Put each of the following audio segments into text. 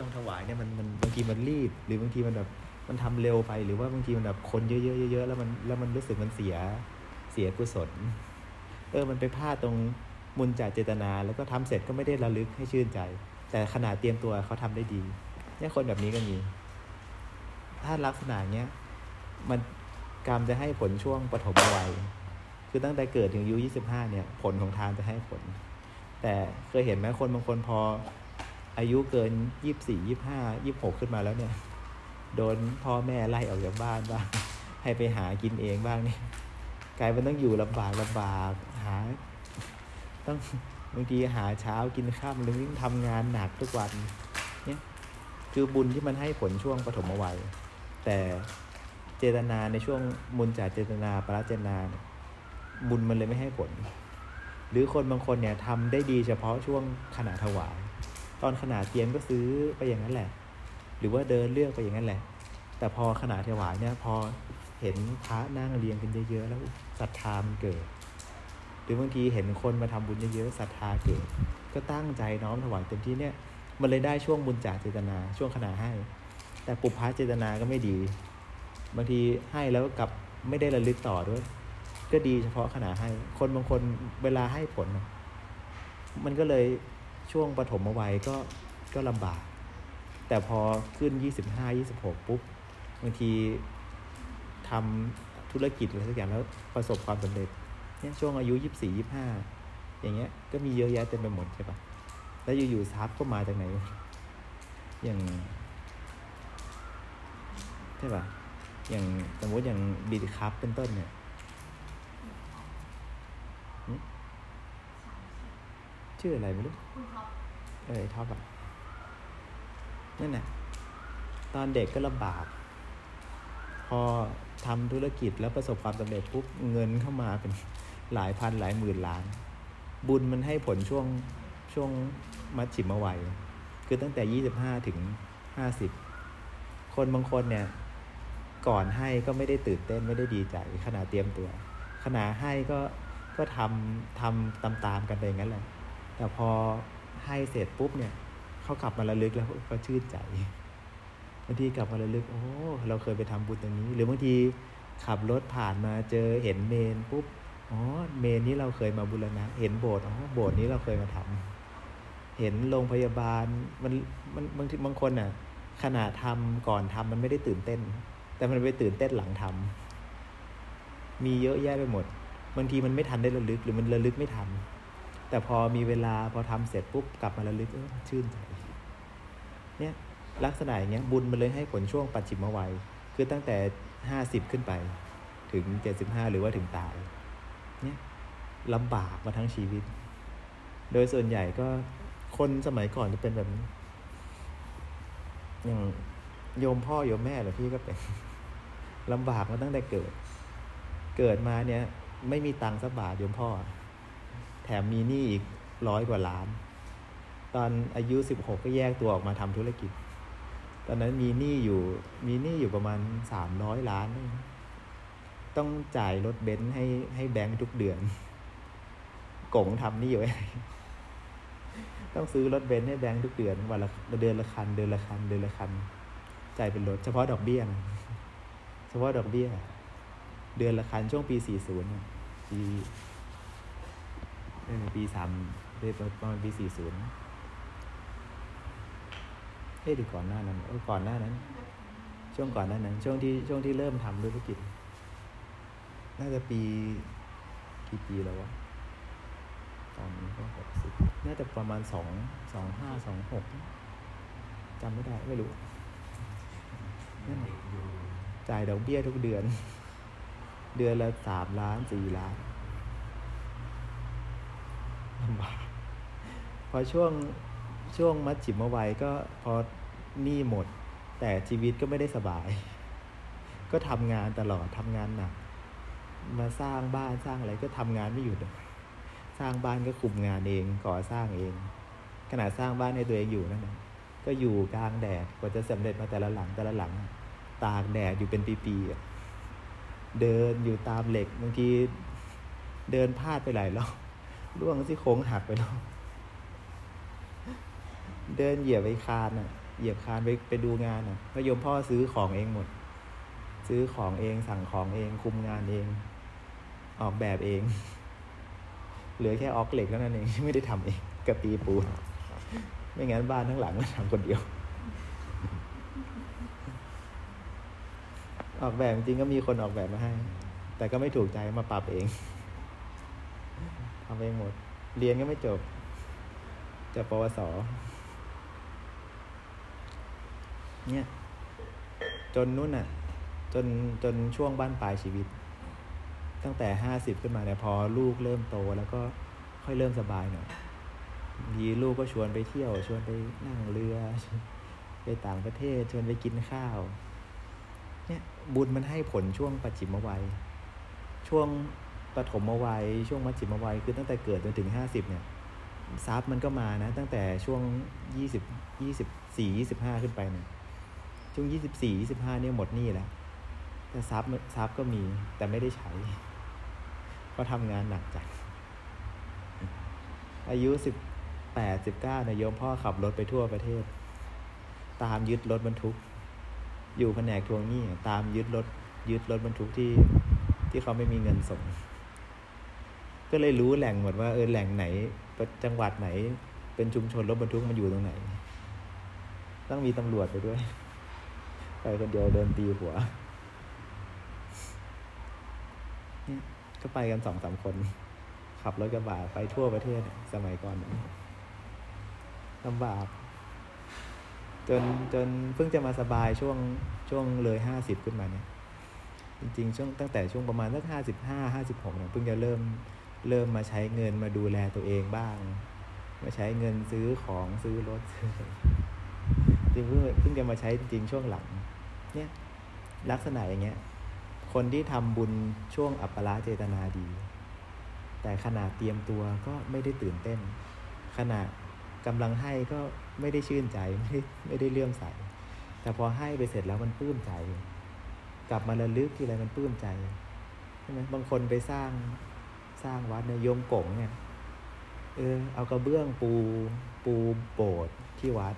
ต้องถวายเนี่ยมันบางทีมันรีบหรือบางทีมันแบบมันทำเร็วไปหรือว่าบางทีมันแบบคนเยอะๆเยอะๆแล้วมันรู้สึกมันเสียกุศลมันไปพลาดตรงมุญจาเจตนาแล้วก็ทำเสร็จก็ไม่ได้ระลึกให้ชื่นใจแต่ขณะเตรียมตัวเขาทำได้ดีเนี่ยคนแบบนี้ก็มีถ้าลักษณะเนี้ยมันกรรมจะให้ผลช่วงปฐมวัยคือตั้งแต่เกิดถึงอายุ25เนี่ยผลของทานจะให้ผลแต่เคยเห็นไหมคนบางคนพออายุเกิน24 25 26ขึ้นมาแล้วเนี่ยโดนพ่อแม่ไล่ออกจากบ้านบ้างให้ไปหากินเองบ้างเนี่ยกลายเป็นต้องอยู่ลำบากหาต้องบางทีหาเช้ากินข้ามหรือต้องทำงานหนักทุกวันเนี่ยคือบุญที่มันให้ผลช่วงปฐมวัยแต่เจตนาในช่วงมุญจาเจตนาปรเจตนาบุญมันเลยไม่ให้ผลหรือคนบางคนเนี่ยทำได้ดีเฉพาะช่วงขณะถวายตอนขณะเตรียมก็ซื้อไปอย่างนั้นแหละหรือว่าเดินเลือกไปอย่างนั้นแหละแต่พอขณะถวายเนี่ยพอเห็นพระนั่งเรียงกันเยอะๆแล้วศรัทธามันเกิดหรือบางทีเห็นคนมาทำบุญเยอะๆศรัทธาเกิดก็ตั้งใจน้อมถวายเต็มที่เนี่ยมันเลยได้ช่วงบุญจาเจตนาช่วงขณะให้แต่ปุพพะเจตนาก็ไม่ดีบางทีให้แล้วกลับไม่ได้ระลึกต่อด้วยก็ดีเฉพาะขณะให้คนบางคนเวลาให้ผลมันก็เลยช่วงปฐมวัยก็ลำบากแต่พอขึ้น25 26ปุ๊บบางทีทำธุรกิจอะไรสักอย่างแล้วประสบความสำเร็จเนี่ยช่วงอายุ24 25อย่างเงี้ยก็มีเยอะแยะเต็มไปหมดใช่ปะแล้วอยู่ๆทรัพย์ก็มาจากไหนอย่างใช่ปะอย่างสมมติอย่างบิตคัพเป็นต้นเนี่ยชื่ออะไรไม่รู้ท็อปอ่ะนั่นน่ะตอนเด็กก็ลำบากพอทำธุรกิจแล้วประสบความสำเร็จปุ๊บเงินเข้ามาเป็นหลายพันหลายหมื่นล้านบุญมันให้ผลช่วงมัชฌิมวัยคือตั้งแต่25ถึง50คนบางคนเนี่ยก่อนให้ก็ไม่ได้ตื่นเต้นไม่ได้ดีใจขณะเตรียมตัวขณะให้ก็ทำตามกันไปอย่างนั้นแหละแต่พอให้เสร็จปุ๊บเนี่ยเขากลับมาระลึกแล้วก็ชื่นใจบางทีกลับมาระลึกโอ้เราเคยไปทำบุญตรงนี้หรือบางทีขับรถผ่านมาเจอเห็นเมนปุ๊บอ๋อเมนนี้เราเคยมาบูรณะเห็นโบสถ์อ๋อโบสถ์นี้เราเคยมาทำเห็นโรงพยาบาลมันบางคนน่ะขณะทำก่อนทำมันไม่ได้ตื่นเต้นแต่มันไปตื่นเต้นหลังทำมีเยอะแยะไปหมดบางทีมันไม่ทันได้ระลึกหรือมันระลึกไม่ทันแต่พอมีเวลาพอทำเสร็จปุ๊บกลับมาระลึกชื่นใจเนี่ยลักษณะอย่างเงี้ยบุญมันเลยให้ผลช่วงปัจฉิมวัยคือตั้งแต่50ขึ้นไปถึง75หรือว่าถึงตายเนี่ยลำบากมาทั้งชีวิตโดยส่วนใหญ่ก็คนสมัยก่อนจะเป็นแบบอย่างโยมพ่อโยมแม่หรือพี่ก็เป็นลำบากมาตั้งแต่เกิดมาเนี่ยไม่มีตังค์สักบาทโยมพ่อแถมมีหนี้อีก100 กว่าล้านตอนอายุ16ก็แยกตัวออกมาทำธุรกิจตอนนั้นมีหนี้อยู่ประมาณ300 ล้านต้องจ่ายรถเบนซ์ให้แบงค์ทุกเดือนกงทำหนี้อยู่ต้องซื้อรถเบนซ์ให้แบงค์ทุกเดือนวันละเดือนละคันจ่ายเป็นรถเฉพาะดอกเบี้ยเดือนละคันช่วงปี40ปี3ได้ประมาณปี40ดูก่อนหน้านั้นช่วงที่เริ่มทำธุรกิจน่าจะปีกี่ปีแล้ววะตอนนี้ก็60น่าจะประมาณ25 26จำไม่ได้ไม่รู้จ่ายดอกเบี้ยทุกเดือนละ3 ล้าน 4 ล้านลำบากพอช่วงมัชฌิมวัยก็พอหนี้หมดแต่ชีวิตก็ไม่ได้สบายก็ทำงานตลอดทำงานหนักมาสร้างบ้านสร้างอะไรก็ทำงานไม่หยุดสร้างบ้านก็คุมงานเองก่อสร้างเองขณะสร้างบ้านให้ตัวเองอยู่นั่นแหละก็อยู่กลางแดดกว่าจะสำเร็จมาแต่ละหลังตากแดดอยู่เป็นปีๆเดินอยู่ตามเหล็กบางทีเดินพลาดไปหลายรอบร่วงซี่โครงหักไปแล้วเดินเหยียบไอ้คาน เหยียบคานไปดูงานอ่ะก็โยมพ่อซื้อของเองหมดซื้อของเองสั่งของเองคุมงานเองออกแบบเองเหลือแค่ออกเหล็กแล้วนั่นเองไม่ได้ทำเองกระตีปูนไม่งั้นบ้านทั้งหลังก็ทำคนเดียวออกแบบจริงก็มีคนออกแบบมาให้แต่ก็ไม่ถูกใจมาปรับเองทำเองหมดเรียนก็ไม่จบจะปวส.เนี่ยจนนู่นน่ะจนช่วงบ้านปลายชีวิตตั้งแต่50ขึ้นมาเนี่ยพอลูกเริ่มโตแล้วก็ค่อยเริ่มสบายหน่อยดีลูกก็ชวนไปเที่ยวชวนไปนั่งเรือไปต่างประเทศชวนไปกินข้าวเนี่ยบุญมันให้ผลช่วงปัจฉิมวัยช่วงปฐมวัยช่วงมัจฉิมวัยคือตั้งแต่เกิดจนถึง50เนี่ยทรัพย์มันก็มานะตั้งแต่ช่วง24 25ขึ้นไปเนี่ยช่วง24 25เนี่ยหมดหนี้แล้วแต่ทรัพย์ก็มีแต่ไม่ได้ใช้ก็ทำงานหนักจัดอายุ18 19นะโยมพ่อขับรถไปทั่วประเทศตามยึดรถบรรทุกอยู่แผนกทวงหนี้ตามยึดรถบรรทุกที่เขาไม่มีเงินส่งก็เลยรู้แหล่งหมดว่าแหล่งไหนจังหวัดไหนเป็นชุมชนรถบรรทุกมันอยู่ตรงไหนต้องมีตำรวจไปด้วยไปคนเดียวเดินตีหัวเนี่ยก็ไปกัน 2-3 คนขับรถกระบะไปทั่วประเทศสมัยก่อนลำบากจนเพิ่งจะมาสบายช่วงเลย50ขึ้นมาเนี่ยจริงๆช่วงตั้งแต่ช่วงประมาณสัก55 56เนี่ยเพิ่งจะเริ่มมาใช้เงินมาดูแลตัวเองบ้างมาใช้เงินซื้อของซื้อรถจริงเพิ่งจะมาใช้จริงช่วงหลังเนี่ยลักษณะอย่างเงี้ยคนที่ทำบุญช่วงอัปปละเจตนาดีแต่ขณะเตรียมตัวก็ไม่ได้ตื่นเต้นขณะกำลังให้ก็ไม่ได้ชื่นใจไม่ได้เลื่อมใสแต่พอให้ไปเสร็จแล้วมันปลื้มใจกลับมาระลึกทีไรมันปลื้มใจใช่ไหมบางคนไปสร้างวัดเนี่ยโยมกงเนี่ยเอากระเบื้องปูโบสถ์ที่วัด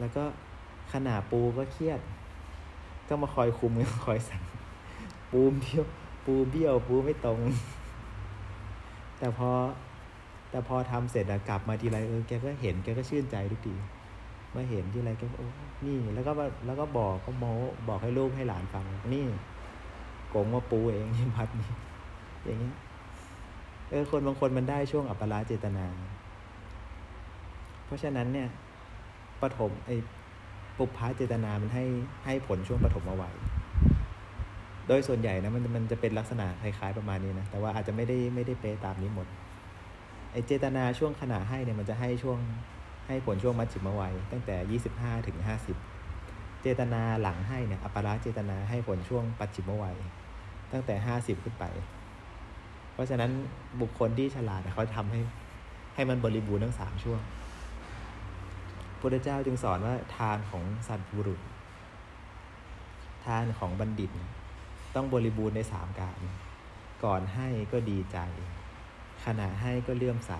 แล้วก็ขณะปูก็เครียดก็มาคอยคุมคอยสั่งปูเบี้ยวปูไม่ตรงแต่พอทำเสร็จอะกลับมาทีไรแกก็เห็นแกก็ชื่นใจทุกทีมาเห็นที่อะไรก็โอ้นี่แล้วก็บอกให้ลูกให้หลานฟังนี่โกงว่าปูเองที่พัดนี่อย่างนี้คนบางคนมันได้ช่วงอัปปละเจตนาเพราะฉะนั้นเนี่ยปฐมปุพพะเจตนามันให้ผลช่วงปฐมวัยโดยส่วนใหญ่นะมันจะเป็นลักษณะคล้ายๆประมาณนี้นะแต่ว่าอาจจะไม่ได้เป๊ะตามนี้หมดเจตนาช่วงขณะให้เนี่ยมันจะให้ช่วงให้ผลช่วงมัชฌิมวัยตั้งแต่25ถึง50เจตนาหลังให้เนี่ยอัปปละเจตนาให้ผลช่วงปัจฉิมวัยตั้งแต่50ขึ้นไปเพราะฉะนั้นบุคคลที่ฉลาดเขาทำให้มันบริบูรณ์ทั้ง3ช่วงพระพุทธเจ้าจึงสอนว่าทานของสัตบุรุษทานของบัณฑิตต้องบริบูรณ์ใน3การก่อนให้ก็ดีใจขณะให้ก็เลื่อมใส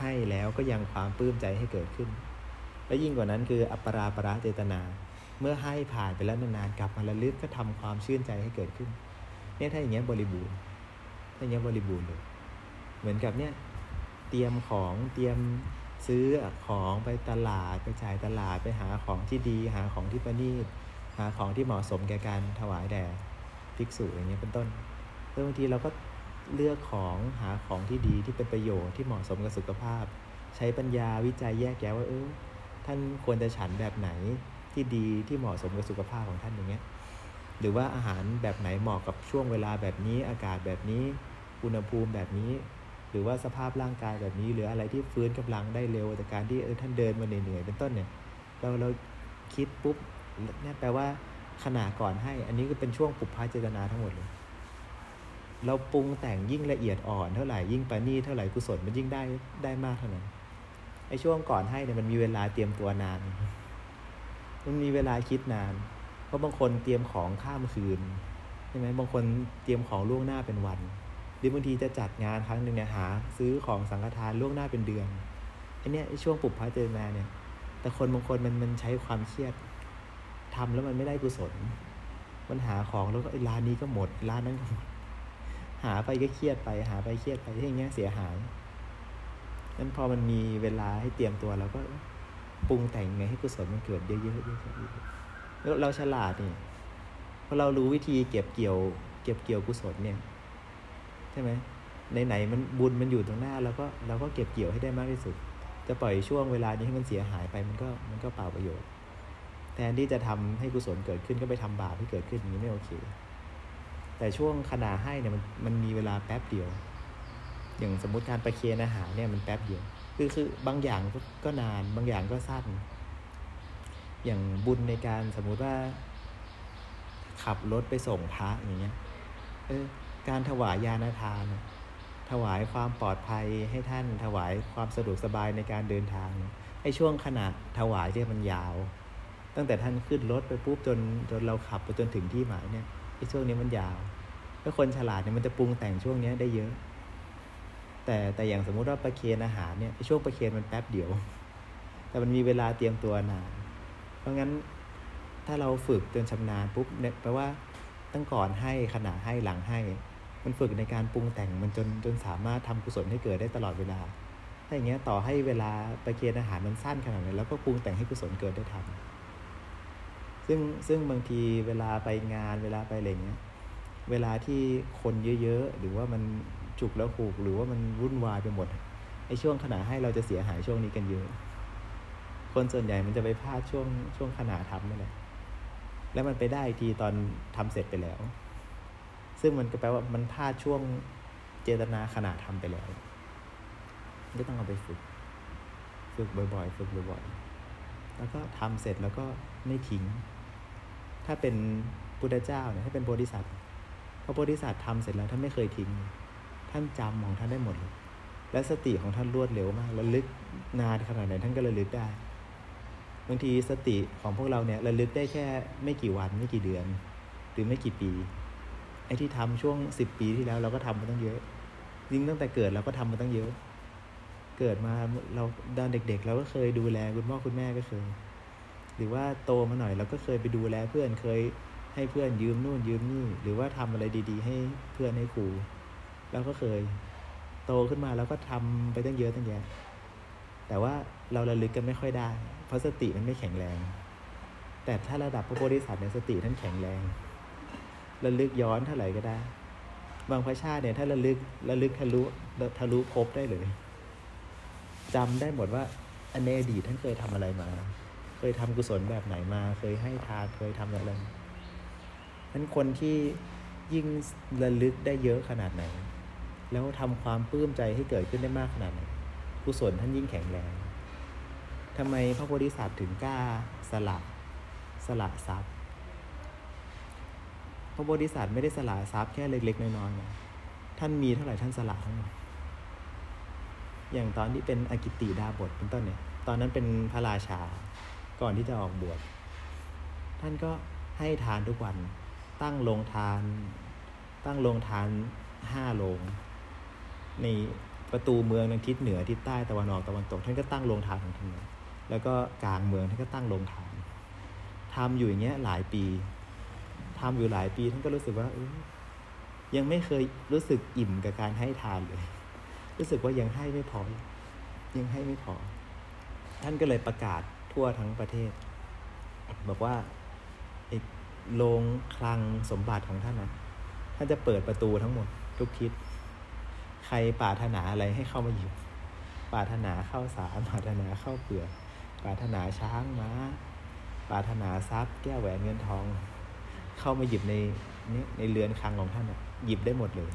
ให้แล้วก็ยังความปลื้มใจให้เกิดขึ้นและยิ่งกว่านั้นคืออัปปราปรเจตนาเมื่อให้ผ่านไปแล้วนานๆกลับมาระลึกก็ทำความชื่นใจให้เกิดขึ้นเนี่ยถ้าอย่างเงี้ยบริบูรณ์ถ้าอย่างเงี้ยบริบูรณ์เลยเหมือนกับเนี่ยเตรียมซื้อของไปตลาดไปจ่ายตลาดไปหาของที่ดีหาของที่ประณีตหาของที่เหมาะสมแก่การถวายแด่ภิกษุอย่างเงี้ยเป็นต้นซึ่งบางทีเราก็เลือกของหาของที่ดีที่เป็นประโยชน์ที่เหมาะสมกับสุขภาพใช้ปัญญาวิจัยแยกแยะว่าท่านควรจะฉันแบบไหนที่ดีที่เหมาะสมกับสุขภาพของท่านอย่างเงี้ยหรือว่าอาหารแบบไหนเหมาะกับช่วงเวลาแบบนี้อากาศแบบนี้อุณหภูมิแบบนี้หรือว่าสภาพร่างกายแบบนี้หรืออะไรที่ฟื้นกำลังได้เร็วจากการที่ท่านเดินมาเหนื่อยๆเป็นต้นเนี่ยเราคิดปุ๊บนั่นแปลว่าขณะก่อนให้อันนี้ก็เป็นช่วงปุพพะเจตนาทั้งหมดเลยเราปรุงแต่งยิ่งละเอียดอ่อนเท่าไหร่ยิ่งประณีตเท่าไหร่กุศลมันยิ่งได้มากเท่านั้นไอ้ช่วงก่อนให้เนี่ยมันมีเวลาเตรียมตัวนานมันมีเวลาคิดนานเพราะบางคนเตรียมของข้ามคืนใช่ไหมบางคนเตรียมของล่วงหน้าเป็นวันหรือบางทีจะจัดงานครั้งหนึ่งเนี่ยหาซื้อของสังฆทานล่วงหน้าเป็นเดือนไอ้ช่วงปุพพะเจตนาเนี่ย แต่คนบางคนมันใช้ความเครียดทำแล้วมันไม่ได้กุศลมันหาของแล้วก็ร้านนี้ก็หมดร้านนั้นก็หมดหาไปก็เครียดไปหาไปเครียดไปอย่างเงี้ยเสียหายนั้นพอมันมีเวลาให้เตรียมตัวเราก็ปรุงแต่งไงให้กุศลมันเกิดเยอะๆแล้วเราฉลาดนี่พอเรารู้วิธีเก็บเกี่ยวกุศลเนี่ยใช่ไหมไหนมันบุญมันอยู่ตรงหน้าเราก็เก็บเกี่ยวให้ได้มากที่สุดจะปล่อยช่วงเวลานี้ให้มันเสียหายไปมันก็เปล่าประโยชน์แทนที่จะทำให้กุศลเกิดขึ้นก็ไปทำบาปให้เกิดขึ้นอย่างนี้ไม่โอเคแต่ช่วงขณะให้เนี่ยมันมีเวลาแป๊บเดียวอย่างสมมติการประเคนอาหารเนี่ยมันแป๊บเดียวคือบางอย่างก็นานบางอย่างก็สั้นอย่างบุญในการสมมติว่าขับรถไปส่งพระอย่างเงี้ยการถวายญาณทานถวายความปลอดภัยให้ท่านถวายความสะดวกสบายในการเดินทางไอ้ช่วงขณะถวายเนี่ยมันยาวตั้งแต่ท่านขึ้นรถไปปุ๊บจนเราขับไปจนถึงที่หมายเนี่ยไอ้ช่วงนี้มันยาวถ้าคนฉลาดเนี่ยมันจะปรุงแต่งช่วงนี้ได้เยอะแต่อย่างสมมุติว่าประเคนอาหารเนี่ยไอ้ช่วงประเคนมันแป๊บเดียวแต่มันมีเวลาเตรียมตัวนานเพราะงั้นถ้าเราฝึกจนชำนาญปุ๊บเนี่ยแปลว่าตั้งก่อนให้ขณะให้หลังให้มันฝึกในการปรุงแต่งมันจนสามารถทำกุศลให้เกิดได้ตลอดเวลาถ้าอย่างเงี้ยต่อให้เวลาประเคนอาหารมันสั้นขนาดไหนแล้วก็ปรุงแต่งให้กุศลเกิดได้ทันซึ่งบางทีเวลาไปงานเวลาไปอะไรเงี้ยเวลาที่คนเยอะๆหรือว่ามันจุกแล้วผูกหรือว่ามันวุ่นวายไปหมดไอ้ช่วงขณะให้เราจะเสียหายช่วงนี้กันเยอะคนส่วนใหญ่มันจะไปพลาดช่วงขณะทำนั่นแหละแล้วมันไปได้อีกทีตอนทำเสร็จไปแล้วซึ่งมันก็แปลว่ามันพลาดช่วงเจตนาขณะทำไปแล้วก็ต้องเอาไปฝึกบ่อยๆฝึกบ่อยๆแล้วก็ทำเสร็จแล้วก็ไม่ทิ้งถ้าเป็นพุทธเจ้าเนี่ยถ้าเป็นโพธิสัตว์พอโพธิสัตว์ทำเสร็จแล้วท่านไม่เคยทิ้งท่านจำของท่านได้หมดและสติของท่านรวดเร็วมากระลึกนานขนาดไหนท่านก็ระลึกได้บางทีสติของพวกเราเนี่ยระลึกได้แค่ไม่กี่วันไม่กี่เดือนหรือไม่กี่ปีไอ้ที่ทำช่วง10 ปีที่แล้วเราก็ทำมาตั้งเยอะจริงตั้งแต่เกิดเราก็ทำมาตั้งเยอะเกิดมาเราตอนเด็กๆเราก็เคยดูแลคุณพ่อคุณแม่ก็เคยหรือว่าโตมาหน่อยเราก็เคยไปดูแลเพื่อนเคยให้เพื่อนยืมนู่นยืมนี่หรือว่าทำอะไรดีๆให้เพื่อนให้ครูเราก็เคยโตขึ้นมาแล้วก็ทำไปตั้งเยอะตั้งแยะแต่ว่าเราระลึกกันไม่ค่อยได้เพราะสติมันไม่แข็งแรงแต่ถ้าระดับพระโพธิสัตว์เนี่ยสติท่านแข็งแรงระลึกย้อนเท่าไหร่ก็ได้บางพระชาติเนี่ยถ้าระลึกทะลุภพได้เลยจำได้หมดว่าอันในอดีตท่านเคยทำอะไรมาเคยทำกุศลแบบไหนมาเคยให้ทานเคยทำอะไรนั้นคนที่ยิ่งระลึกได้เยอะขนาดไหนแล้วทำความปลื้มใจให้เกิดขึ้นได้มากขนาดไหนกุศลท่านยิ่งแข็งแรงทำไมพระโพธิสัตว์ถึงกล้าสละทรัพย์พระโพธิสัตว์ไม่ได้สละทรัพย์แค่เล็กๆน้อยๆนะท่านมีเท่าไหร่ท่านสละทั้งหมดอย่างตอนที่เป็นอกิตติดาบสเป็นต้นเนี่ยตอนนั้นเป็นพระราชาก่อนที่จะออกบวชท่านก็ให้ทานทุกวันตั้งโรงทาน5 โรงในประตูเมืองทางทิศเหนือทิศใต้ตะวันออกตะวันตกท่านก็ตั้งโรงทานของท่านแล้วก็กลางเมืองท่านก็ตั้งโรงทานทำอยู่อย่างเงี้ยหลายปีทำอยู่หลายปีท่านก็รู้สึกว่ายังไม่เคยรู้สึกอิ่มกับการให้ทานเลยรู้สึกว่ายังให้ไม่พอท่านก็เลยประกาศทั่วทั้งประเทศบอกว่าไอ้โรงคลังสมบัติของท่านนะท่านจะเปิดประตูทั้งหมดทุกทิศใครปรารถนาอะไรให้เข้ามาอยู่ปรารถนาข้าวสารปรารถนาข้าวเปลือกปรารถนาช้างม้าปรารถนาทรัพย์แก้วแหวนเงินทองเข้ามาหยิบในเรือนคลังของท่านน่ะหยิบได้หมดเลย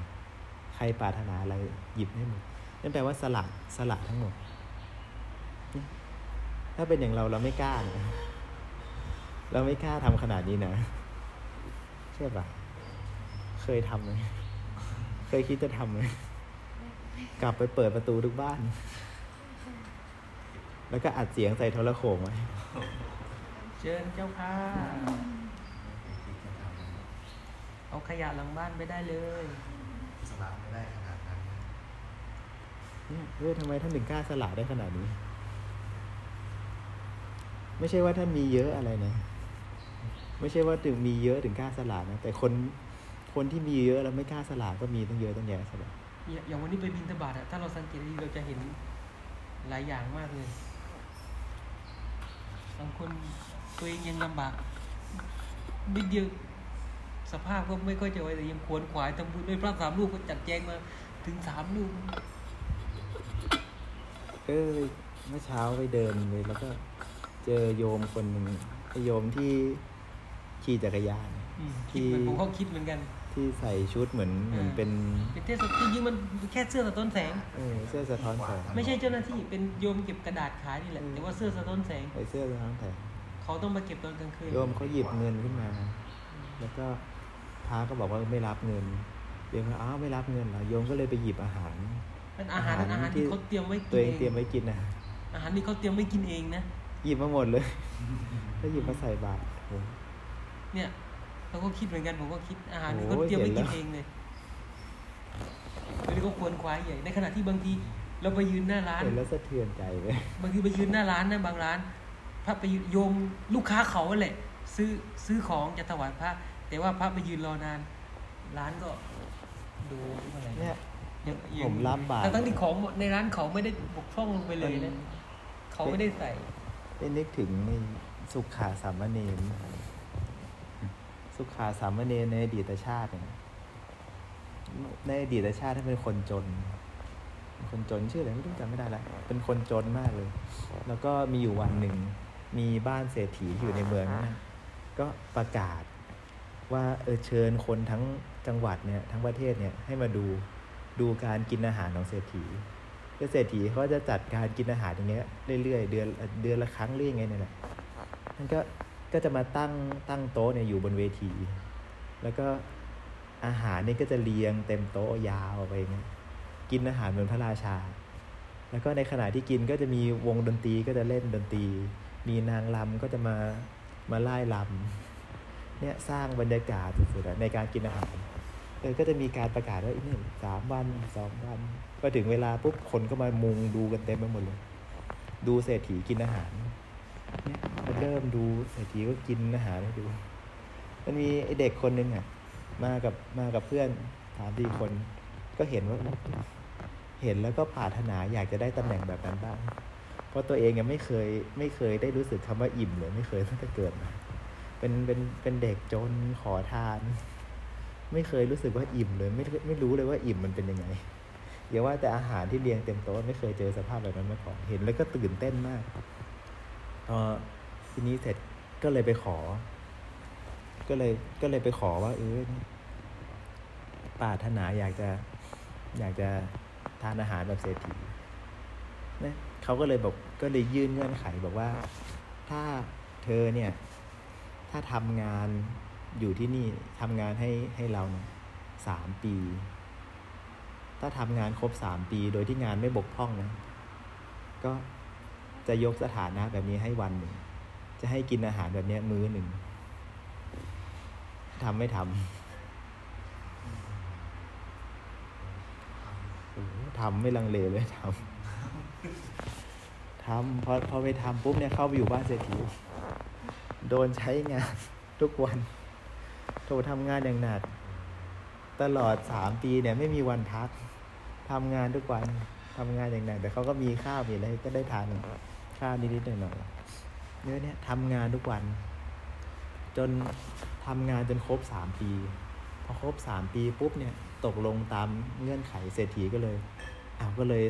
ใครปรารถนาอะไรหยิบได้หมดนั่นแปลว่าสละทั้งหมดถ้าเป็นอย่างเราไม่กล้านะเราไม่กล้าทำขนาดนี้นะใช่ป่ะเคยทำไหมเคยคิดจะทำไหมกลับไปเปิดประตูทุกบ้านแล้วก็อัดเสียงใส่โทรโข่งไว้เชิญเจ้าค่ะเอาขยะหลังบ้านไปได้เลยสละไม่ได้ขนาดนั้นเนี่ยทำไมท่านถึงกล้าสละได้ขนาดนี้ ไม่ใช่ว่าถ้ามีเยอะอะไรนะไม่ใช่ว่าถึงมีเยอะถึงกล้าสละนะแต่คนที่มีเยอะแล้วไม่กล้าสละก็มีตั้งเยอะตั้งแยะสละอย่างวันนี้ไปบิณฑบาตถ้าเราสังเกตดีเราจะเห็นหลายอย่างมากเลยบางคนตัวเองยังลำบากนิดเดียวสภาพก็ไม่ค่อยจะไหวแต่ยังขวนขวายทำบุญด้วยพระสามลูกก็จัดแจงมาถึง3ลูกเมื่อเช้าไปเดินเลยแล้วก็เจอโยมคนหนึ่งโยมที่ขี่จักรยานที่ผมก็คิดเหมือนกันที่ใส่ชุดเหมือนเป็นเทศกิจยิ่งมันแค่เสื้อสะท้อนแสงเสื้อสะท้อนแสงไม่ใช่เจ้าหน้าที่เป็นโยมเก็บกระดาษขายนี่แหละแต่ว่าเสื้อสะท้อนแสงใส่เสื้อสะท้อนแสงเขาต้องมาเก็บตอนกลางคืนโยมเขาหยิบเงินขึ้นมาแล้วก็พระก็บอกว่าไม่รับเงินโยมก็อ้าวไม่รับเงินเหรอโยมก็เลยไปหยิบอาหารที่เขาเตรียมไว้ตัวเองเตรียมไว้กินนะอาหารที่เขาเตรียมไว้กินเองนะหยิบมาหมดเลยแล้วหยิบมาใส่บาตรเนี่ยเราก็คิดเหมือนกันผมก็คิดอาหารที่เขาเตรียมไว้กินเองเลยแล้วก็ควรคว้าใหญ่ในขณะที่บางทีเราไปยืนหน้าร้านแล้วสะเทือนใจไปบางทีไปยืนหน้าร้านนะบางร้านพระไปโยมลูกค้าเขาแหละซื้อของจะถวายพระแต่ว่าพระไปยืนรอนานร้านก็ดูอะไรเนี่ยผมลำบากทั้งที่ของในร้านเขาไม่ได้บกพร่องลงไปเลยนะเขาไม่ได้ใส่ได้นึกถึงสุขาสามเณรสุขาสามเณรในอดีตชาติเนี่ยในอดีตชาติท่านเป็นคนจนชื่ออะไรไม่รู้จำไม่ได้ละเป็นคนจนมากเลยแล้วก็มีอยู่วันหนึ่งมีบ้านเศรษฐีอยู่ในเมืองนั้นก็ประกาศว่าเชิญคนทั้งจังหวัดเนี่ยทั้งประเทศเนี่ยให้มาดูการกินอาหารของเศรษฐีก็เศรษฐีเขาจะจัดการกินอาหารอย่างเงี้ยเรื่อยๆเดือนละครั้งเรื่อยไงเนี่ยแหละนั่นก็จะมาตั้งโต๊ะเนี่ยอยู่บนเวทีแล้วก็อาหารนี่ก็จะเรียงเต็มโต๊ะยาวไปเงี้ยกินอาหารเหมือนพระราชาแล้วก็ในขณะที่กินก็จะมีวงดนตรีก็จะเล่นดนตรีมีนางรำก็จะมาไล่รำเนี่ยสร้างบรรยากาศสุดๆในการกินอาหารก็จะมีการประกาศว่าอีกนี่3 วัน2 วันพอถึงเวลาปุ๊บคนก็มามุงดูกันเต็มไปหมดเลยดูเศรษฐีกินอาหารเนี่ยพอเริ่มดูเศรษฐีก็กินอาหารให้ดูมันมีไอ้เด็กคนนึงอ่ะมากับเพื่อน3-4 คนก็เห็นแล้วก็ปรารถนาอยากจะได้ตำแหน่งแบบนั้นบ้างเพราะตัวเองยังไม่เคยได้รู้สึกคำว่าอิ่มเลยไม่เคยตั้งแต่เกิดมาเป็นเด็กจนขอทานไม่เคยรู้สึกว่าอิ่มเลยไม่รู้เลยว่าอิ่มมันเป็นยังไงอย่าว่าแต่อาหารที่เรียงเต็มโต๊ะไม่เคยเจอสภาพแบบนั้นมาก่อนเห็นแล้วก็ตื่นเต้นมากทีนี้เสร็จก็เลยไปขอก็เลยไปขอว่าปรารถนาอยากจะทานอาหารแบบเศรษฐีนะเขาก็เลยบอกก็เลยยื่นเงื่อนไขบอกว่าถ้าเธอเนี่ยถ้าทำงานอยู่ที่นี่ทำงานให้เรา3 ปีถ้าทำงานครบ3 ปีโดยที่งานไม่บกพร่องนะก็จะยกสถานะแบบนี้ให้วันหนึ่งจะให้กินอาหารแบบนี้มื้อหนึ่งทำไม่ทำไม่ลังเลเลยทำพอไปทำปุ๊บเนี่ยเข้าไปอยู่บ้านเศรษฐีโดนใช้งานทุกวันโทรทำงานอย่างหนักตลอด3 ปีเนี่ยไม่มีวันพักทำงานทุกวันทำงานอย่างหนักแต่เขาก็มีข้าวมีอะไรก็ได้ทานข้าวนิดๆหน่อยๆเนี่ยทำงานทุกวันจนทำงานจนครบ3 ปีพอครบ3 ปีปุ๊บเนี่ยตกลงตามเงื่อนไขเศรษฐีก็เลย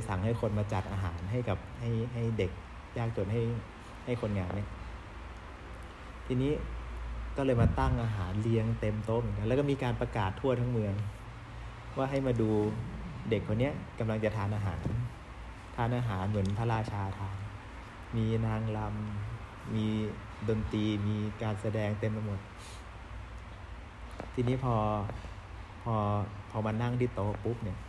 สั่งให้คนมาจัดอาหารให้กับให้เด็กยากจนให้คนงานเนี่ยทีนี้ก็เลยมาตั้งอาหารเรียงเต็มโต๊ะเหมือนกันแล้วก็มีการประกาศทั่วทั้งเมืองว่าให้มาดูเด็กคนนี้กำลังจะทานอาหารเหมือนพระราชาทานมีนางรำมีดนตรีมีการแสดงเต็มไปหมดทีนี้พอมานั่งที่โต๊ะปุ๊บเนี่ย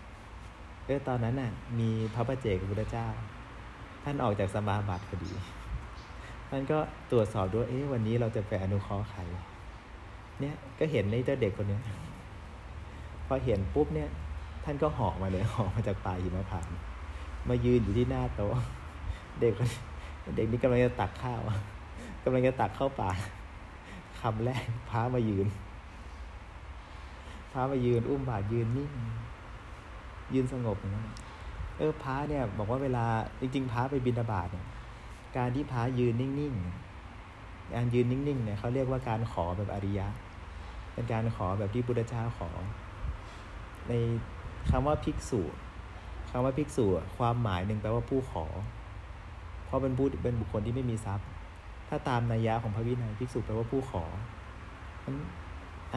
ตอนนั้นน่ะมีพระปัจเจกพุทธเจ้าท่านออกจากสมาบัติพอดีท่านก็ตรวจสอบด้วยวันนี้เราจะไปอนุเคราะห์ใครเนี่ยก็เห็นในเจ้าเด็กคนนี้พอเห็นปุ๊บเนี่ยท่านก็ห่อมาเลยห่อมาจากป่าหิมพานต์มายืนอยู่ที่หน้าโต๊ะเด็กนี่กำลังจะตักข้าว กำลังจะตักเข้าปากคำแรกพระมายืนอุ้มบาตรยืนนิ่งยืนสงบนะพระเนี่ยบอกว่าเวลาจริงๆพระไปบิณฑบาตเนี่ยการที่พระยืนนิ่งๆการยืนนิ่งๆเนี่ยเขาเรียกว่าการขอแบบอริยะเป็นการขอแบบที่พุทธเจ้าขอในคำว่าภิกษุคำว่าภิกษุความหมายหนึ่งแปลว่าผู้ขอเพราะเป็นผู้เป็นบุคคลที่ไม่มีทรัพย์ถ้าตามนัยยะของพระวินัยภิกษุแปลว่าผู้ขอ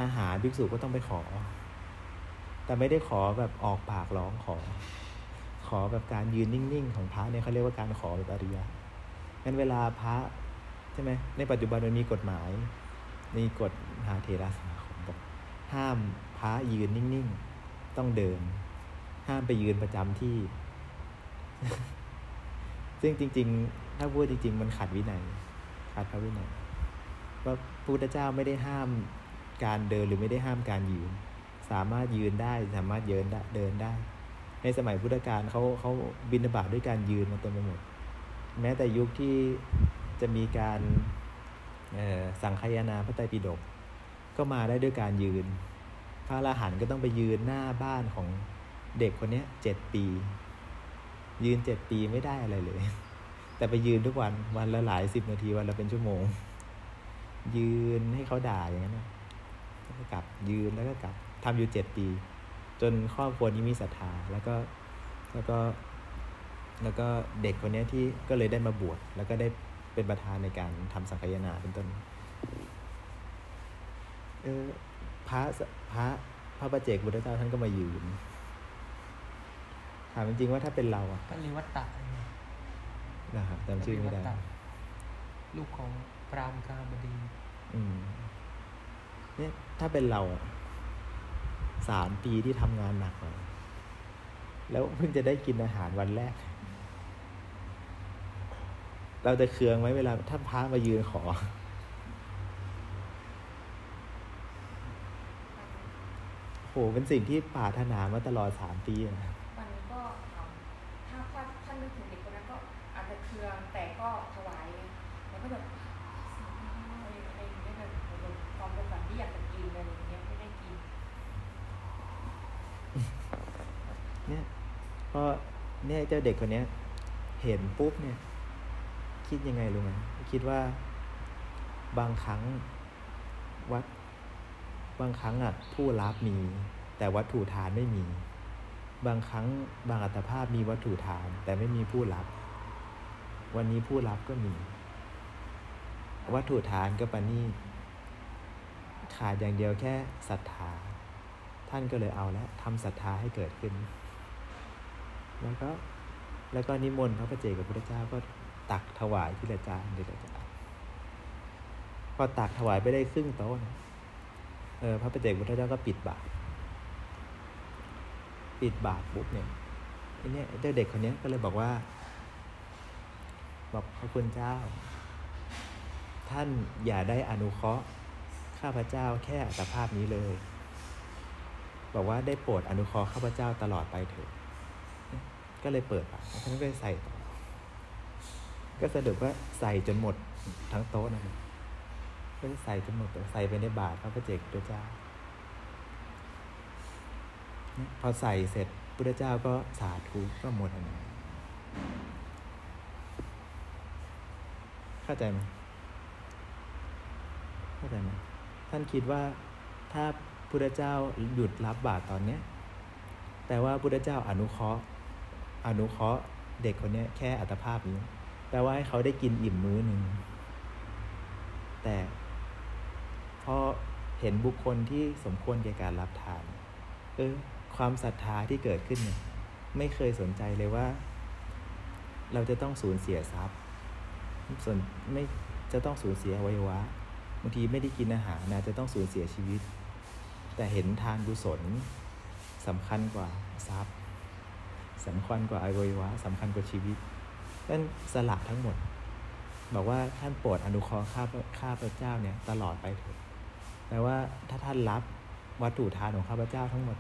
อาหารภิกษุก็ต้องไปขอแต่ไม่ได้ขอแบบออกปากร้องขอแบบการยืนนิ่งๆของพระเนี่ยเขาเรียกว่าการขอแบบอริยะงั้นเวลาพระใช่ไหมในปัจจุบันมันมีกฎหมายมีกฎมหาเถรสมาคมบอกห้ามพระยืนนิ่งๆต้องเดินห้ามไปยืนประจำที่ ซึ่งจริงๆถ้าพูดจริงๆมันขัดวินัยขัดพระวินัยว่าพระพุทธเจ้าไม่ได้ห้ามการเดินหรือไม่ได้ห้ามการยืนสามารถยืนได้สามารถเดินได้ในสมัยพุทธกาลเขาบิณฑบาตด้วยการยืนมาเต็มไปหมดแม้แต่ยุคที่จะมีการสังฆายนาพระไตรปิฎกก็มาได้ด้วยการยืนพระอรหันต์ก็ต้องไปยืนหน้าบ้านของเด็กคนนี้7ปียืน7ปีไม่ได้อะไรเลยแต่ไปยืนทุกวันวันละหลาย10นาทีวันละเป็นชั่วโมงยืนให้เขาด่าอย่างนั้นแล้วก็กลับยืนแล้วก็กลับทำอยู่7ปีจนครอบครัวนี้มีศรัทธาแล้วก็เด็กคนนี้ที่ก็เลยได้มาบวชแล้วก็ได้เป็นประธานในการทำสังฆายนาเป็นต้นพระปัจเจกพุทธเจ้าท่านก็มายืนถามจริงๆว่าถ้าเป็นเราอ่ะก็ริวัตตะนะครับจำชื่อไม่ได้ลูกของปรามกามดีเนี่ยถ้าเป็นเรา3 ปีที่ทำงานหนักมาแล้วเพิ่งจะได้กินอาหารวันแรกเราจะเคืองไหมเวลาท่านพระมายืนขอโหเป็นสิ่งที่ปรารถนามาตลอด3 ปีนะมันก็ถ้าท่านนึกถึงเด็กคนนั้นก็อาจจะเคืองแต่ก็ถวายแล้วก็แบบอะไรอย่างเงี้ยแบบความเป็นแบบที่อยากจะกินอะไรอย่างเงี้ยไม่ได้กินเนี่ยเพราะเนี่ยเจ้าเด็กคนนี้เห็นปุ๊บเนี่ยคิดยังไงรู้ไหมคิดว่าบางครั้งวัดบางครั้งอ่ะผู้รับมีแต่วัตถุทานไม่มีบางครั้งบางอัตภาพมีวัตถุทานแต่ไม่มีผู้รับวันนี้ผู้รับก็มีวัตถุทานก็ปานี่ขาดอย่างเดียวแค่ศรัทธาท่านก็เลยเอาแล้วทำศรัทธาให้เกิดขึ้นแล้วก็นิมนต์พระปัจเจกกับพระพุทธเจ้าก็ตักถวายทีละจานพอตักถวายไปได้ครึ่งโต๊ะพระปัจเจกพระพุทธเจ้าก็ปิดบาตรปุ๊บเนี่ยไอ้เนี่ยเด็กคนนี้ก็เลยบอกว่าบอกพระคุณเจ้าท่านอย่าได้อนุเคราะห์ข้าพเจ้าแค่อัตภาพนี้เลยบอกว่าได้โปรดอนุเคราะห์ข้าพเจ้าตลอดไปเถิดก็เลยเปิดปากท่านก็ใส่ต่อก็สะดุดว่าใส่จนหมดทั้งโต๊ะนะครับก็ใส่จนหมดใส่ไปในบาตรพระปัจเจกพุทธเจ้าพอใส่เสร็จพุทธเจ้าก็สาธุก็หมดอันนั้นเข้าใจไหมท่านคิดว่าถ้าพุทธเจ้าหยุดรับบาตรตอนเนี้ยแต่ว่าพุทธเจ้าอนุเคราะห์เด็กคนเนี้ยแค่อัตภาพนี้แปลว่าให้เขาได้กินอิ่มมื้อนึงแต่พอเห็นบุคคลที่สมควรแก่การรับทานความศรัทธาที่เกิดขึ้นเนี่ยไม่เคยสนใจเลยว่าเราจะต้องสูญเสียทรัพย์ส่วนไม่จะต้องสูญเสียอวัยวะบางทีไม่ได้กินอาหารนะจะต้องสูญเสียชีวิตแต่เห็นทานกุศลสำคัญกว่าทรัพย์สำคัญกว่าอวัยวะสำคัญกว่าชีวิตท่านสละทั้งหมดบอกว่าท่านโปรดอนุเคราะห์ข้าพเจ้าเนี่ยตลอดไปเถิดแปลว่าถ้าท่านรับวัตถุทานของข้าพเจ้าทั้งหมด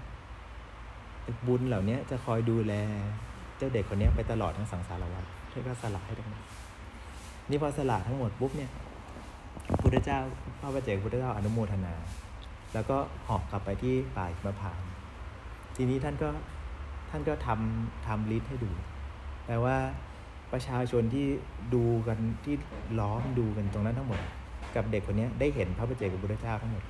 บุญเหล่านี้จะคอยดูแลเจ้าเด็กคนนี้ไปตลอดทั้งสังสารวัฏท่านก็สละให้ทั้งหมดนี่พอสละทั้งหมดปุ๊บเนี่ย พุทธเจ้าพระปัจเจกพุทธเจ้าอนุโมทนาแล้วก็หอบกลับไปที่ป่าหิมพานต์ทีนี้ท่านก็ทำลิสต์ให้ดูแปลว่าประชาชนที่ดูกันที่ล้อมดูกันตรงนั้นทั้งหมดกับเด็กคนนี้ได้เห็นพระปัจเจกพุทธเจ้าทั้งหมด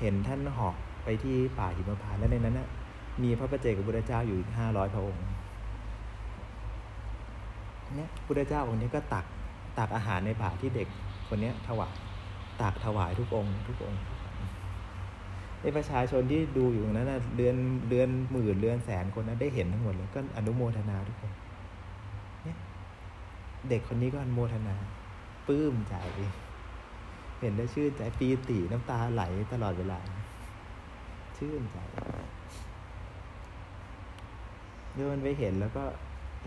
เห็นท่านหอบไปที่ป่าหิมพานต์และในนั้นนะมีพระปัจเจกพุทธเจ้าอยู่500พระองค์เนี่ยพุทธเจ้าองค์นี้ก็ตักอาหารในบาตรที่เด็กคนนี้ถวายตักถวายทุกองค์ไอ้ประชาชนที่ดูอยู่นั้นนะเดือนหมื่นเดือนแสนคนนั้นได้เห็นทั้งหมดเลยก็อนุโมทนาทุกคนเนี่ยเด็กคนนี้ก็อนุโมทนาปลื้มใจเห็นได้ชื่นใจปีติน้ำตาไหลตลอดเวลาชื่นใจโยมไปเห็นแล้วก็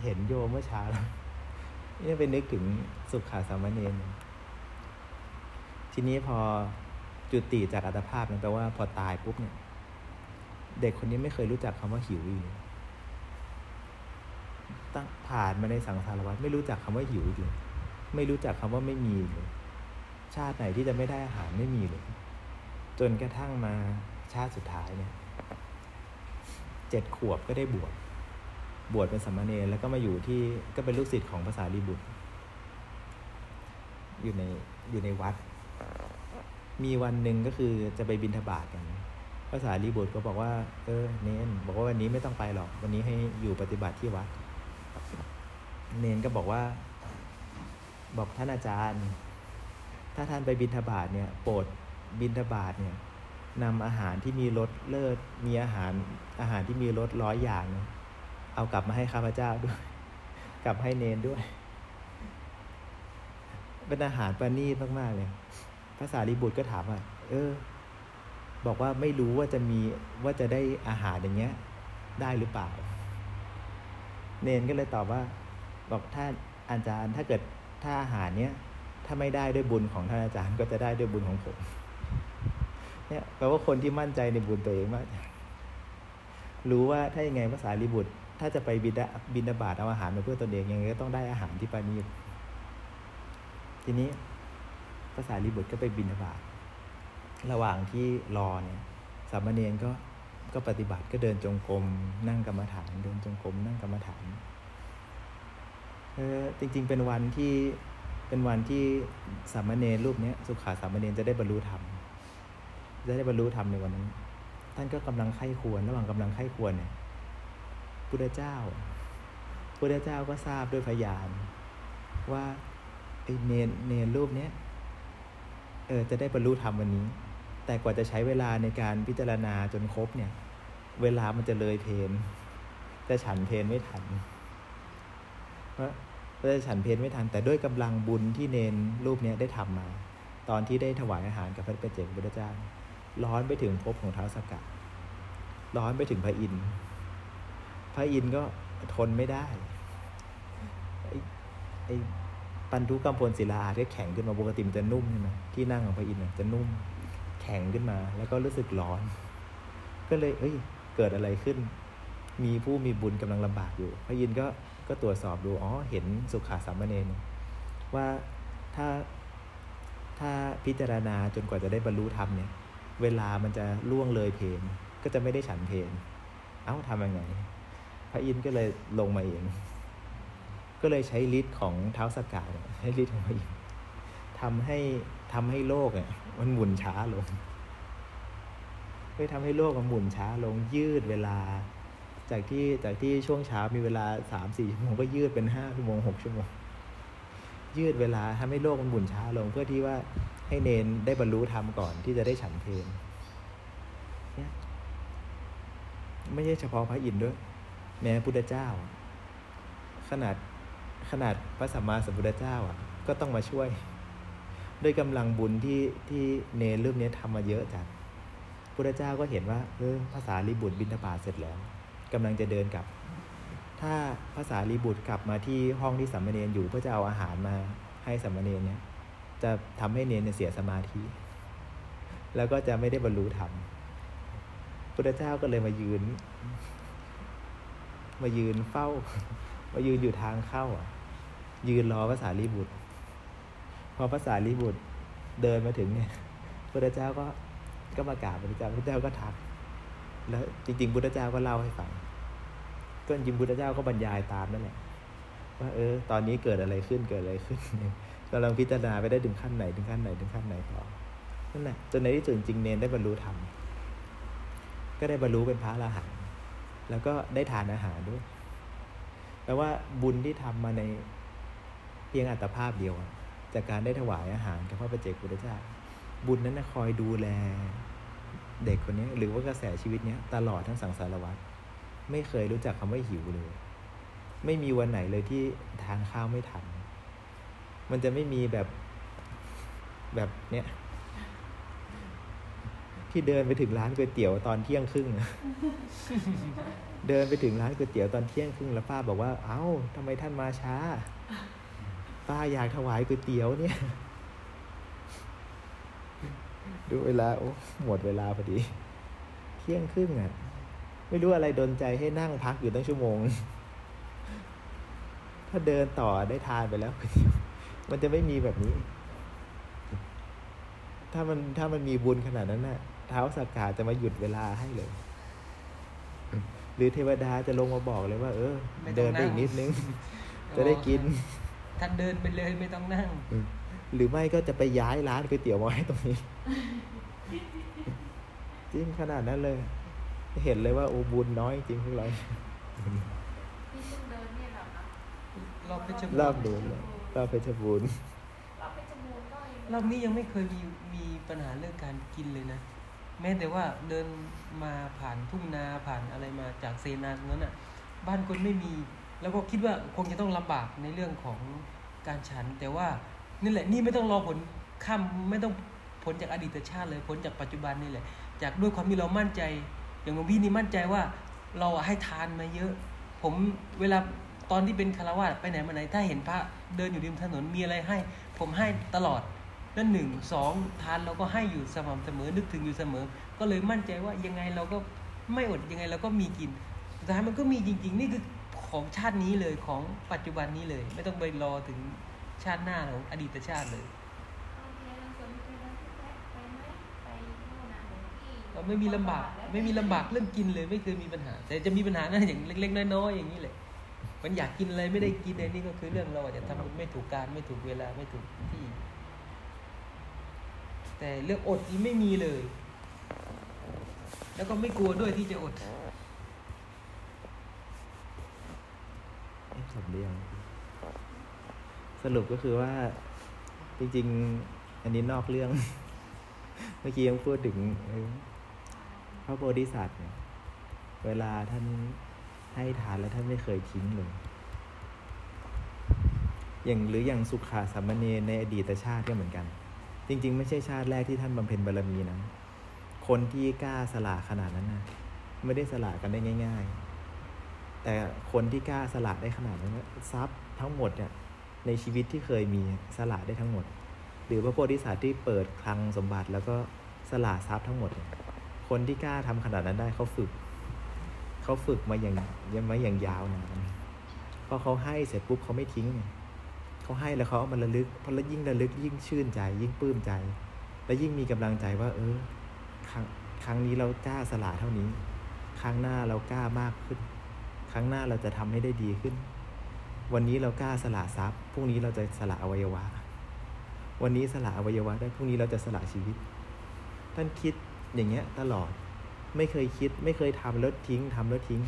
เห็นโยมเมื่อเช้าเนี่ยไปนึกถึงสุขาสามเณรทีนี้พอจุติจากอัตภาพนั้นแปลว่าพอตายปุ๊บเนี่ยเด็กคนนี้ไม่เคยรู้จักคำว่าหิวอีกตั้งผ่านมาในสังสารวัฏไม่รู้จักคำว่าหิวอีกไม่รู้จักคำว่าไม่มีเลยชาติไหนที่จะไม่ได้อาหารไม่มีเลยจนกระทั่งมาชาติสุดท้ายเนี่ย7 ขวบก็ได้บวชเป็นสามเณรแล้วก็มาอยู่ที่ก็เป็นลูกศิษย์ของพระสารีบุตรอยู่ในวัดมีวันหนึ่งก็คือจะไปบิณฑบาตกันพระสารีบุตรก็บอกว่าเนนบอกว่าวันนี้ไม่ต้องไปหรอกวันนี้ให้อยู่ปฏิบัติที่วัดเนนก็บอกว่าบอกท่านอาจารย์ถ้าท่านไปบิณฑบาตเนี่ยโปรดบิณฑบาตเนี่ยนำอาหารที่มีรสเลิศมีอาหารที่มีรส100 อย่างเอากลับมาให้ข้าพเจ้าด้วยกลับให้เนนด้วยเป็นอาหารประณีตมากๆเลยพระสารีบุตรก็ถามว่าบอกว่าไม่รู้ว่าจะมีว่าจะได้อาหารอย่างเงี้ยได้หรือเปล่าเนนก็เลยตอบว่าบอกท่านอาจารย์ถ้าเกิดถ้าอาหารเนี้ยถ้าไม่ได้ด้วยบุญของท่านอาจารย์ก็จะได้ด้วยบุญของผมเนี่ยแปลว่าคนที่มั่นใจในบุญตัวเองมากรู้ว่าถ้ายังไงพระสารีบุตรถ้าจะไปบิณฑบาตเอาอาหารมาเพื่อตนเองยังไงก็ต้องได้อาหารที่ประณีตทีนี้พระสารีบุตรก็ไปบิณฑบาตระหว่างที่รอเนี่ยสามเณรก็ปฏิบัติก็เดินจงกรมนั่งกรรมฐานเดินจงกรมนั่งกรรมฐานจริงๆเป็นวันที่สามเณรรูปนี้สุขาสามเณรจะได้บรรลุธรรมในวันนั้นท่านก็กำลังไข้ควรระหว่างกำลังไข้ควรเนี่ยพุทธเจ้าก็ทราบด้วยพยานว่าไอ้เนรรูปเนี้ยจะได้บรรลุธรรมวันนี้แต่กว่าจะใช้เวลาในการพิจารณาจนครบเนี่ยเวลามันจะเลยเพลแต่ฉันเพลไม่ทันเพราะแต่ฉันเพลไม่ทันแต่ด้วยกำลังบุญที่เนรรูปเนี้ยได้ทำมาตอนที่ได้ถวายอาหารกับพระปัจเจกพุทธเจ้าร้อนไปถึงภพของท้าวสักกะร้อนไปถึงพระอินทร์ก็ทนไม่ได้ไอ้ปันธุกัมพลศิลาอาจจะแข็งขึ้นมาปกติมันจะนุ่มใช่ไหมที่นั่งของพระอินทร์จะนุ่มแข็งขึ้นมาแล้วก็รู้สึกร้อนก็เลยเกิดอะไรขึ้นมีผู้มีบุญกำลังลำบากอยู่พระอินทร์ก็ตรวจสอบดูเห็นสุขาสามเณรว่าถ้าพิจารณาจนกว่าจะได้บรรลุธรรมเนี่ยเวลามันจะล่วงเลยเพลก็จะไม่ได้ฉันเพลทำยังไงพระอินทร์ก็เลยลงมาเองก็เลยใช้ฤทธิ์ของท้าวสักกะใช้ฤทธิ์ของพระอินทร์ทำให้โลกเนี่ยมันหมุนช้าลงไปทำให้โลกมันหมุนช้าลงยืดเวลาจากที่ช่วงเช้ามีเวลา 3-4 ชั่วโมงก็ยืดเป็น 5 ชั่วโมง 6 ชั่วโมงยืดเวลาทำให้โลกมันหมุนช้าลงเพื่อที่ว่าให้เนนได้บรรลุธรรมก่อนที่จะได้ฉันเพลเนี่ยไม่ใช่เฉพาะพระอินทร์ด้วยแม้พระพุทธเจ้าขนาดพระสัมมาสัมพุทธเจ้าก็ต้องมาช่วยด้วยกำลังบุญที่เนรรูปนี้ทำมาเยอะจัดพุทธเจ้าก็เห็นว่าพระสารีบุตรบิณฑบาตเสร็จแล้วกำลังจะเดินกลับถ้าพระสารีบุตรกลับมาที่ห้องที่สามเณรอยู่เพื่อจะเอาอาหารมาให้สามเณรเนี่ยจะทำให้เนรเสียสมาธิแล้วก็จะไม่ได้บรรลุธรรมพุทธเจ้าก็เลยมายืนเฝ้ามายืนอยู่ทางเข้ายืนรอพระสารีบุตรพอพระสารีบุตร เดินมาถึงเนี่ยพุทธเจ้าก็มากราบพุทธเจ้าก็ทักแล้วจริงๆพุทธเจ้าก็เล่าให้ฟังก็จริงพุทธเจ้าก็บรรยายตามนั่นแหละว่าตอนนี้เกิดอะไรขึ้นกำลังพิจารณาไปได้ถึงขั้นไหนต่อนั่นแหละจนในที่สุดจริงเนนได้บรรลุธรรมก็ได้บรรลุเป็นพระอรหันต์แล้วก็ได้ทานอาหารด้วยแต่ว่าบุญที่ทำมาในเพียงอัตภาพเดียวจากการได้ถวายอาหารกับพระปัจเจกพุทธเจ้าบุญนั้นนะคอยดูแลเด็กคนนี้หรือว่ากระแสชีวิตนี้ตลอดทั้งสังสารวัฏไม่เคยรู้จักคำว่าหิวเลยไม่มีวันไหนเลยที่ทานข้าวไม่ทันมันจะไม่มีแบบเนี้ยที่เดินไปถึงร้านก๋วยเตี๋ยวตอนเที่ยงครึ่ง เดินไปถึงร้านก๋วยเตี๋ยวตอนเที่ยงครึ่งแล้วป้าบอกว่าเอ้าทำไมท่านมาช้าป้าอยากถวายก๋วยเตี๋ยวเนี่ยดูเวลาโอ้หมดเวลาพอดีเที่ยงครึ่งอ่ะไม่รู้อะไรดลใจให้นั่งพักอยู่ตั้งชั่วโมงถ้าเดินต่อได้ทานไปแล้วมันจะไม่มีแบบนี้ถ้ามันมีบุญขนาดนั้นน่ะท้าวสักกะจะมาหยุดเวลาให้เลยหรือเทวดาจะลงมาบอกเลยว่าเดินไปอีกนิดนึงจะได้กินท่านเดินไปเลยไม่ต้องนั่งหรือไม่ก็จะไปย้ายร้านก๋วยเตี๋ยวมาให้ตรงนี้จริงขนาดนั้นเลยเห็นเลยว่าโอ้บุญน้อยจริงพวกเรารอบเพชรบูรณ์รอบนี้ยังไม่เคยมีปัญหาเรื่องการกินเลยนะแม้แต่ว่าเดินมาผ่านทุ่งนาผ่านอะไรมาจากเซนาตรงนั้นอ่ะบ้านคนไม่มีแล้วก็คิดว่าคงจะต้องลำบากในเรื่องของการฉันแต่ว่านี่แหละนี่ไม่ต้องรอผลข้ามไม่ต้องผลจากอดีตชาติเลยผลจากปัจจุบันนี่แหละจากด้วยความที่เรามั่นใจอย่างหลวงพี่นี่มั่นใจว่าเราให้ทานมาเยอะผมเวลาตอนที่เป็นคารวะไปไหนมาไหนถ้าเห็นพระเดินอยู่ริมถนนมีอะไรให้ผมให้ตลอดนั่น1 2ทานเราก็ให้อยู่สม่ำเสมอนึกถึงอยู่เสมอก็เลยมั่นใจว่ายังไงเราก็ไม่อดยังไงเราก็มีกินแต่มันก็มีจริงๆนี่คือของชาตินี้เลยของปัจจุบันนี้เลยไม่ต้องไปรอถึงชาติหน้าของอดีตชาติเลยก็ไม่มีลำบากเรื่องกินเลยไม่เคยมีปัญหาแต่จะมีปัญหานั่นอย่างเล็กๆน้อยๆอย่างนี้แหละมันอยากกินอะไรไม่ได้กินเลยนี่ก็คือเรื่องเราอาจจะทำไม่ถูกการไม่ถูกเวลาไม่ถูกที่แต่เรื่องอดนี่ไม่มีเลยแล้วก็ไม่กลัวด้วยที่จะอดสำเร็จสรุปก็คือว่าจริงๆอันนี้นอกเรื่อง เมื่อกี้ยังพูดถึงพระโพธิสัตว์เนี่ยเวลาท่านให้ทานแล้วท่านไม่เคยทิ้งเลยอย่างหรืออย่างสุขาสามเณรในอดีตชาติก็เหมือนกันจริงๆไม่ใช่ชาติแรกที่ท่านบำเพ็ญบารมีนะคนที่กล้าสละขนาดนั้นนะไม่ได้สละกันได้ง่ายๆแต่คนที่กล้าสละได้ขนาดนั้นทรัพย์ทั้งหมดเนี่ยในชีวิตที่เคยมีสละได้ทั้งหมดหรือพระโพธิสัตว์ที่เปิดคลังสมบัติแล้วก็สละทรัพย์ทั้งหมดคนที่กล้าทำขนาดนั้นได้เขาฝึกมาอย่างยาวนานพอเขาให้เสร็จปุ๊บเขาไม่ทิ้งเขาให้แล้วเขาเอามาระลึกพอแล้วยิ่งระลึกยิ่งชื่นใจยิ่งปลื้มใจและยิ่งมีกำลังใจว่าครั้งนี้เรากล้าสละเท่านี้ครั้งหน้าเรากล้ามากขึ้นครั้งหน้าเราจะทำให้ได้ดีขึ้นวันนี้เรากล้าสละทรัพย์พรุ่งนี้เราจะสละอวัยวะวันนี้สละอวัยวะได้พรุ่งนี้เราจะสละชีวิตท่านคิดอย่างเงี้ยตลอดไม่เคยคิดไม่เคยทำแล้วทิ้ง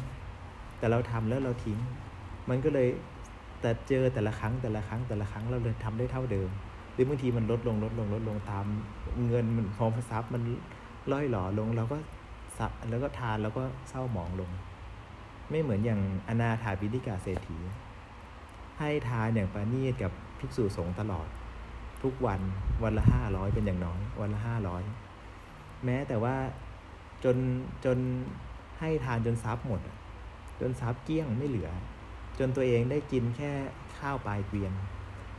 แต่เราทำแล้วเราทิ้งมันก็เลยแต่เจอแต่ละครั้งเราเลยทำได้เท่าเดิมหรือบางทีมันลดลงตามเงินมันพอทรัพย์มันล่อยหลอลงเราก็ทรัพย์แล้วก็ทานแล้วก็เศร้าหมองลงไม่เหมือนอย่างอนาถาบิณฑิกาเศรษฐีให้ทานอย่างปานีตกับภิกษุสงฆ์ตลอดทุกวันวันละ500เป็นอย่างน้อยวันละ500แม้แต่ว่าจนให้ทานจนทรัพย์หมดจนทรัพย์เกลี้ยงไม่เหลือจนตัวเองได้กินแค่ข้าวปลายเกวียน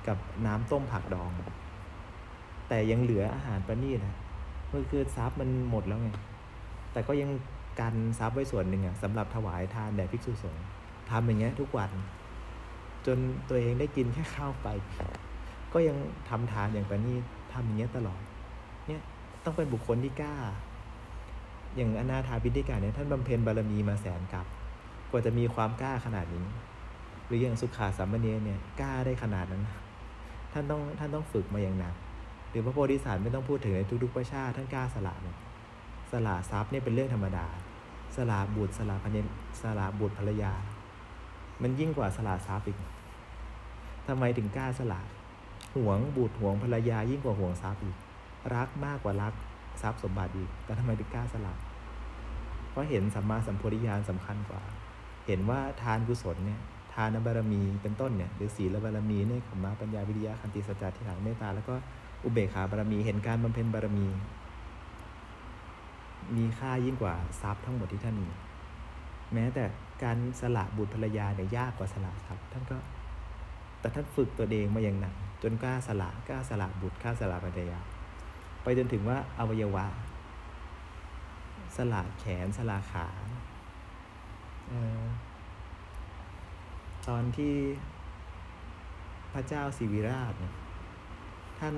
กับน้ำต้มผักดองแต่ยังเหลืออาหารประณีตนะเมื่อคือทรัพย์มันหมดแล้วไงแต่ก็ยังกันทรัพย์ไว้ส่วนหนึ่งสำหรับถวายทานแด่ภิกษุสงฆ์ทำอย่างเงี้ยทุกวันจนตัวเองได้กินแค่ข้าวปลายก็ยังทำทานอย่างประณีต ทำอย่างเงี้ยตลอดเนี่ยต้องเป็นบุคคลที่กล้าอย่างอนาถาบิณฑิกะเนี่ยท่านบำเพ็ญบารมีมาแสนกับกว่าจะมีความกล้าขนาดนี้หรืออย่างสุขาสามเณรเนี่ยกล้าได้ขนาดนั้นท่านต้องฝึกมาอย่างหนักหรือพระโพธิสัตว์ไม่ต้องพูดถึงในทุกๆประชาท่านกล้าสละหมดสละทรัพย์เนี่ยเป็นเรื่องธรรมดาสละบุตรสละภรรยาสละบุตรภรรยามันยิ่งกว่าสละทรัพย์อีกทำไมถึงกล้าสละหวงบุตรหวงภรรยายิ่งกว่าหวงทรัพย์อีกรักมากกว่ารักทรัพย์สมบัติอีกแต่ทำไมถึงกล้าสละเพราะเห็นสัมมาสัมโพธิญาณสำคัญกว่าเห็นว่าทานกุศลเนี่ยทานบารมีเป็นต้นเนี่ยหรือศีลบารมีเนกขัมมะปัญญาวิริยะขันติสัจจะทิฏฐานเมตตาแล้วก็อุเบกขาบารมีเห็นการบำเพ็ญบารมีมีค่ายิ่งกว่าทรัพย์ทั้งหมดที่ท่านมีแม้แต่การสละบุตรภรรยาเนี่ยยากกว่าสละทรัพย์ท่านก็แต่ท่านฝึกตัวเองมาอย่างหนักจนกล้าสละบุตรกล้าสละภรรยาไปจนถึงว่าอวัยวะสละแขนสละขาตอนที่พระเจ้าศิวิราชเนี่ยท่าน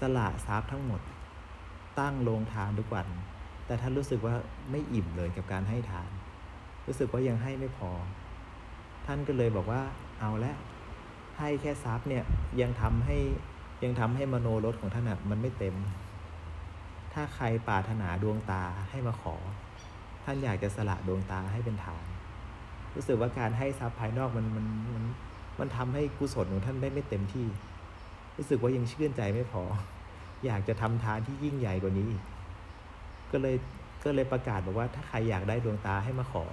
สละทรัพย์ทั้งหมดตั้งโรงทานทุกวันแต่ท่านรู้สึกว่าไม่อิ่มเลยกับการให้ทานรู้สึกว่ายังให้ไม่พอท่านก็เลยบอกว่าเอาละให้แค่ทรัพย์เนี่ยยังทำให้มโนรสของท่านมันไม่เต็มถ้าใครปรารถนาดวงตาให้มาขอท่านอยากจะสละดวงตาให้เป็นทานรู้สึกว่าการให้ทรัพย์ภายนอกมันทำให้กุศลของท่านได้ไม่เต็มที่รู้สึกว่ายังชื่นใจไม่พออยากจะทำทานที่ยิ่งใหญ่กว่านี้ก็เลยประกาศบอกว่าถ้าใครอยากได้ดวงตาให้มาขอ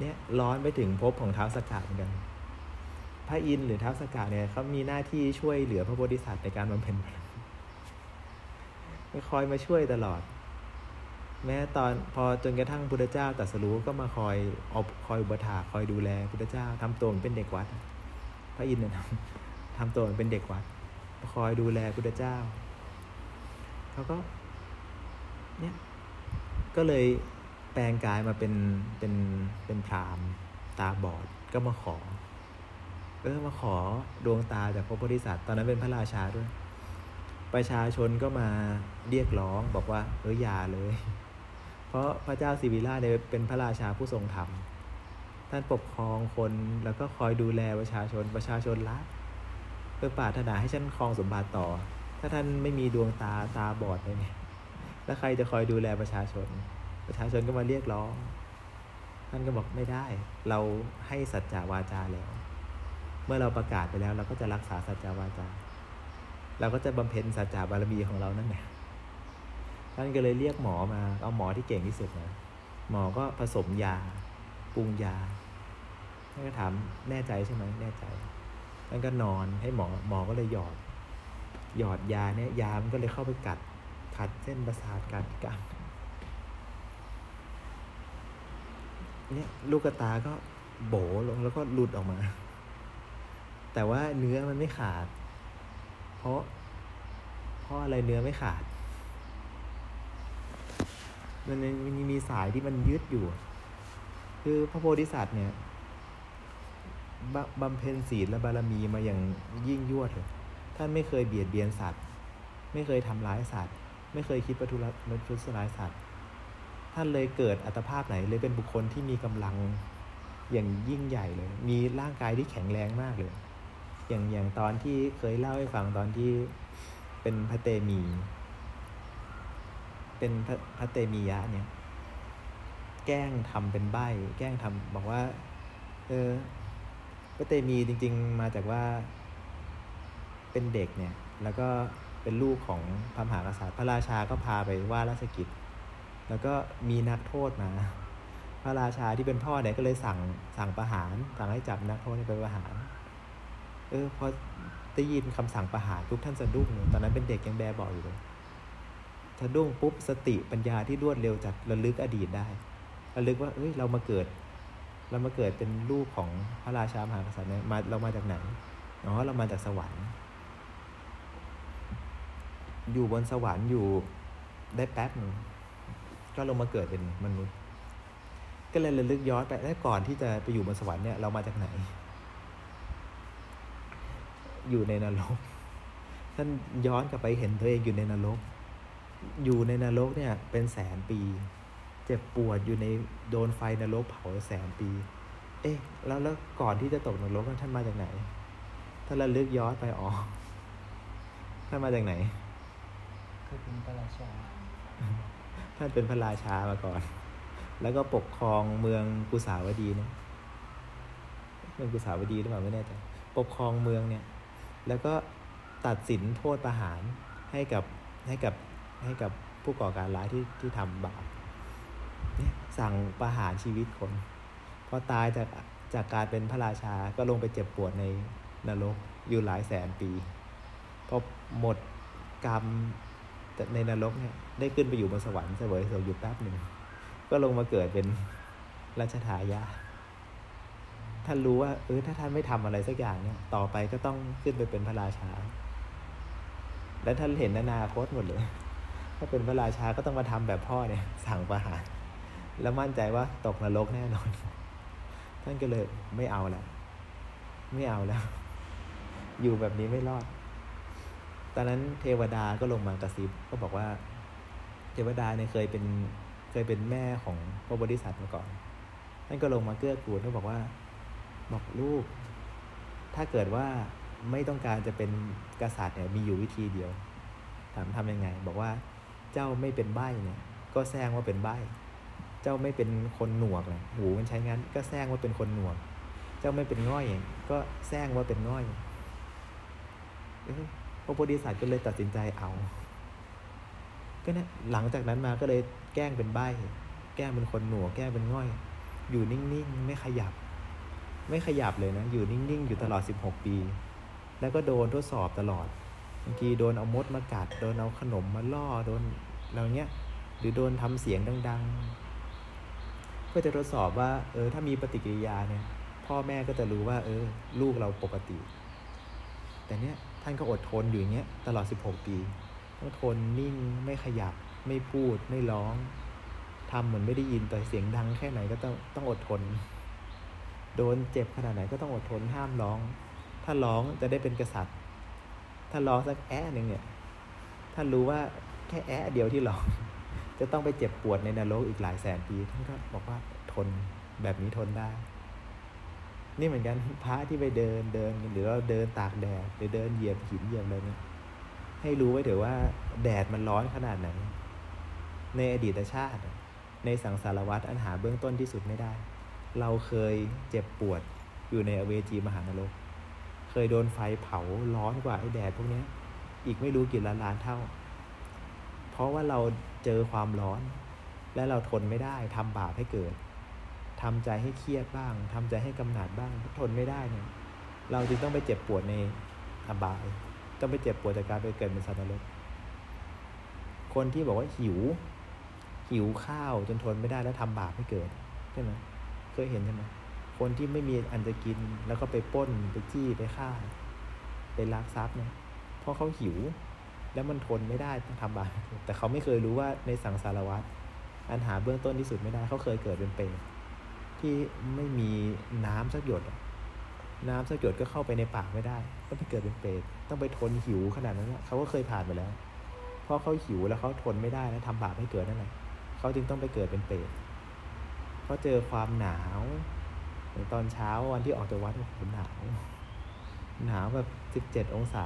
เนี่ยร้อนไปถึงภพของท้าวสักกะเหมือนกันพระอินทร์หรือท้าวสักกะเนี่ยเขามีหน้าที่ช่วยเหลือพระโพธิสัตว์ในการบำเพ็ญคอยมาช่วยตลอดแม้ตอนพอจนกระทั่งพุทธเจ้าตรัสรู้ก็มาคอยอุปถากคอยดูแลพุทธเจ้าทำตัวเป็นเด็กวัดพระอินทร์เนี่ยทำตัวเป็นเด็กวัดคอยดูแลพุทธเจ้าเขาก็เนี่ยก็เลยแปลงกายมาเป็นพราหมณ์ตาบอดก็มาขอมาขอดวงตาจากพระโพธิสัตว์ตอนนั้นเป็นพระราชาด้วยประชาชนก็มาเรียกร้องบอกว่าอย่าเลยเพราะพระเจ้าศิวิราชเนี่ยเป็นพระราชาผู้ทรงธรรมท่านปกครองคนแล้วก็คอยดูแลประชาชนละเพื่อปรารถนาให้ท่านครองสมบัติต่อถ้าท่านไม่มีดวงตาตาบอดเนี่ยแล้วใครจะคอยดูแลประชาชนก็มาเรียกร้องท่านก็บอกไม่ได้เราให้สัจจาวาจาแล้วเมื่อเราประกาศไปแล้วเราก็จะรักษาสัจจาวาจาเราก็จะบำเพ็ญสัจจาบารมีของเรานั่นแหละท่านก็เลยเรียกหมอมาเอาหมอที่เก่งที่สุดนะหมอก็ผสมยาปรุงยาท่านก็ถามแน่ใจใช่ไหมแน่ใจท่านก็นอนให้หมอก็เลยหยอดยาเนี่ยยามันก็เลยเข้าไปกัดเส้นประสาทกัดเนี่ยลูกตาก็โบ๋ลงแล้วก็หลุดออกมาแต่ว่าเนื้อมันไม่ขาดเพราะอะไรเนื้อไม่ขาดมันมีสายที่มันยึดอยู่คือพระโพธิสัตว์เนี่ยบำเพ็ญศีลและบารมีมาอย่างยิ่งยวดเลยท่านไม่เคยเบียดเบียนสัตว์ไม่เคยทำร้ายสัตว์ไม่เคยคิดประทุษร้ายสัตว์ท่านเลยเกิดอัตภาพไหนเลยเป็นบุคคลที่มีกำลังอย่างยิ่งใหญ่เลยมีร่างกายที่แข็งแรงมากเลยอย่างตอนที่เคยเล่าให้ฟังตอนที่เป็นพระเตมีเป็นพระเตมียะเนี่ยแกล้งทำเป็นใบ้แกล้งทำบอกว่าพระเตมีจริงๆมาจากว่าเป็นเด็กเนี่ยแล้วก็เป็นลูกของพระมหากษัตริย์พระราชาก็พาไปว่าราชกิจแล้วก็มีนักโทษมาพระราชาที่เป็นพ่อเนี่ยก็เลยสั่งประหารสั่งให้จับนักโทษไปประหารพอได้ยินคำสั่งประหารปุ๊บท่านสะดุ้งเลยตอนนั้นเป็นเด็กยังแบบอยู่เลยสะดุ้งปุ๊บสติปัญญาที่รวดเร็วจัดระลึกอดีตได้ระลึกว่าเรามาเกิดเป็นลูกของพระราชามหากษัตริย์เนี่ยเรามาจากไหนอ๋อเรามาจากสวรรค์อยู่บนสวรรค์อยู่ได้แป๊บนึงก็ลงมาเกิดเป็นมนุษย์ก็เลยระลึกย้อนไปแล้วก่อนที่จะไปอยู่บนสวรรค์เนี่ยเรามาจากไหนอยู่ในนรก ท่านย้อนกลับไปเห็นตัวเองอยู่ในนรกเนี่ยเป็นแสนปีเจ็บปวดอยู่ในโดนไฟนรกเผาแสนปีเอ๊ะแล้วก่อนที่จะตกนรกท่านมาจากไหนท่านระลึกย้อนไปอ๋อท่านมาจากไหนคือเป็นพระราชาท่านเป็นพระราชามาก่อนแล้วก็ปกครองเมืองกุสาวดีนะเมืองกุสาวดีหรือเปล่าไม่แน่ใจปกครองเมืองเนี่ยแล้วก็ตัดสินโทษประหารให้กับผู้ก่อการร้ายที่ทำบาปเนี่ยสั่งประหารชีวิตคนพอตายจากการเป็นพระราชาก็ลงไปเจ็บปวดในนรกอยู่หลายแสนปีพอหมดกรรมในนรกเนี่ยได้ขึ้นไปอยู่บนสวรรค์เสวยสุขอยู่แป๊บหนึ่งก็ลงมาเกิดเป็นรัชทายาทท่านรู้ว่าถ้าท่านไม่ทำอะไรสักอย่างเนี่ยต่อไปก็ต้องขึ้นไปเป็นพระราชาและท่านเห็นอนาคตหมดเลยถ้าเป็นพระราชาก็ต้องมาทำแบบพ่อเนี่ยสั่งประหารแล้วมั่นใจว่าตกนรกแน่นอนท่านก็เลยไม่เอาแล้วอยู่แบบนี้ไม่รอดตอนนั้นเทวดาก็ลงมากระซิบก็บอกว่าเทวดาเนี่ยเคยเป็นแม่ของพระโพธิสัตว์มาก่อนท่านก็ลงมาเกื้อกูลก็บอกลูกถ้าเกิดว่าไม่ต้องการจะเป็นกษัตริย์เนี่ยมีอยู่วิธีเดียวถามทำยังไงบอกว่าเจ้าไม่เป็นใบ้เนี่ยก็แซงว่าเป็นใบ้เจ้าไม่เป็นคนหนวกเนี่ยหูมันใช้งั้นก็แซงว่าเป็นคนหนวกเจ้าไม่เป็นง่อยก็แซงว่าเป็นง่อยพระโพธิสัตว์ก็เลยตัดสินใจเอาก็เนี่ยหลังจากนั้นมาก็เลยแกล้งเป็นใบ้แกล้งเป็นคนหนวกแกล้งเป็นง่อยอยู่นิ่งๆไม่ขยับเลยนะอยู่นิ่งๆอยู่ตลอด16ปีแล้วก็โดนทดสอบตลอดบางทีโดนเอามดมากัดโดนเอาขนมมาล่อโดนอะไรเงี้ยหรือโดนทำเสียงดังๆเพื่อจะทดสอบว่าถ้ามีปฏิกิริยาเนี่ยพ่อแม่ก็จะรู้ว่าลูกเราปกติแต่เนี้ยท่านก็อดทนอยู่อย่างเงี้ยตลอด16ปีต้องทนนิ่งไม่ขยับไม่พูดไม่ร้องทำเหมือนไม่ได้ยินแต่เสียงดังแค่ไหนก็ต้องอดทนโดนเจ็บขนาดไหนก็ต้องอดทนห้ามร้องถ้าร้องจะได้เป็นกษัตริย์ถ้าร้องสักแอะหนึ่งเนี่ยท่านรู้ว่าแค่แอะเดียวที่ร้องจะต้องไปเจ็บปวดในนรกอีกหลายแสนปีท่านก็บอกว่าทนแบบนี้ทนได้นี่เหมือนกันพระที่ไปเดินหรือเราเดินตากแดดหรือเดินเหยียบหินเหยียบอะไรเนี่ยให้รู้ไว้เถอะว่าแดดมันร้อนขนาดไหนในอดีตชาติในสังสารวัฏอันหาเบื้องต้นที่สุดไม่ได้เราเคยเจ็บปวดอยู่ในอเวจีมหานรกเคยโดนไฟเผาร้อนกว่าไอ้แดดพวกนี้อีกไม่รู้กี่ล้านเท่าเพราะว่าเราเจอความร้อนและเราทนไม่ได้ทำบาปให้เกิดทำใจให้เครียดบ้างทำใจให้กำหนัดบ้างทนไม่ได้เนี่ยเราจึงต้องไปเจ็บปวดในอบายต้องไปเจ็บปวดจากการไปเกิดเป็นสัตว์นรกคนที่บอกว่าหิวข้าวจนทนไม่ได้แล้วทำบาปให้เกิดใช่ไหมเคยเห็นใช่ไหมคนที่ไม่มีอันจะกินแล้วก็ไปปล้นไปจี้ไปฆ่าไปลักทรัพย์เนี่ยเพราะเขาหิวแล้วมันทนไม่ได้ต้องทำบาปแต่เขาไม่เคยรู้ว่าในสังสารวัฏอันหาเบื้องต้นที่สุดไม่ได้เขาเคยเกิดเป็นเปรตที่ไม่มีน้ำสักหยดก็เข้าไปในปากไม่ได้ก็ไปเกิดเป็นเปรตต้องไปทนหิวขนาดนั้นเขาก็เคยผ่านไปแล้วเพราะเขาหิวแล้วเขาทนไม่ได้แล้วทำบาปให้เกิดนั่นแหละเขาจึงต้องไปเกิดเป็นเปรตเขาเจอความหนาวตอนเช้าวันที่ออกจากวัดผมหนาวแบบ17องศา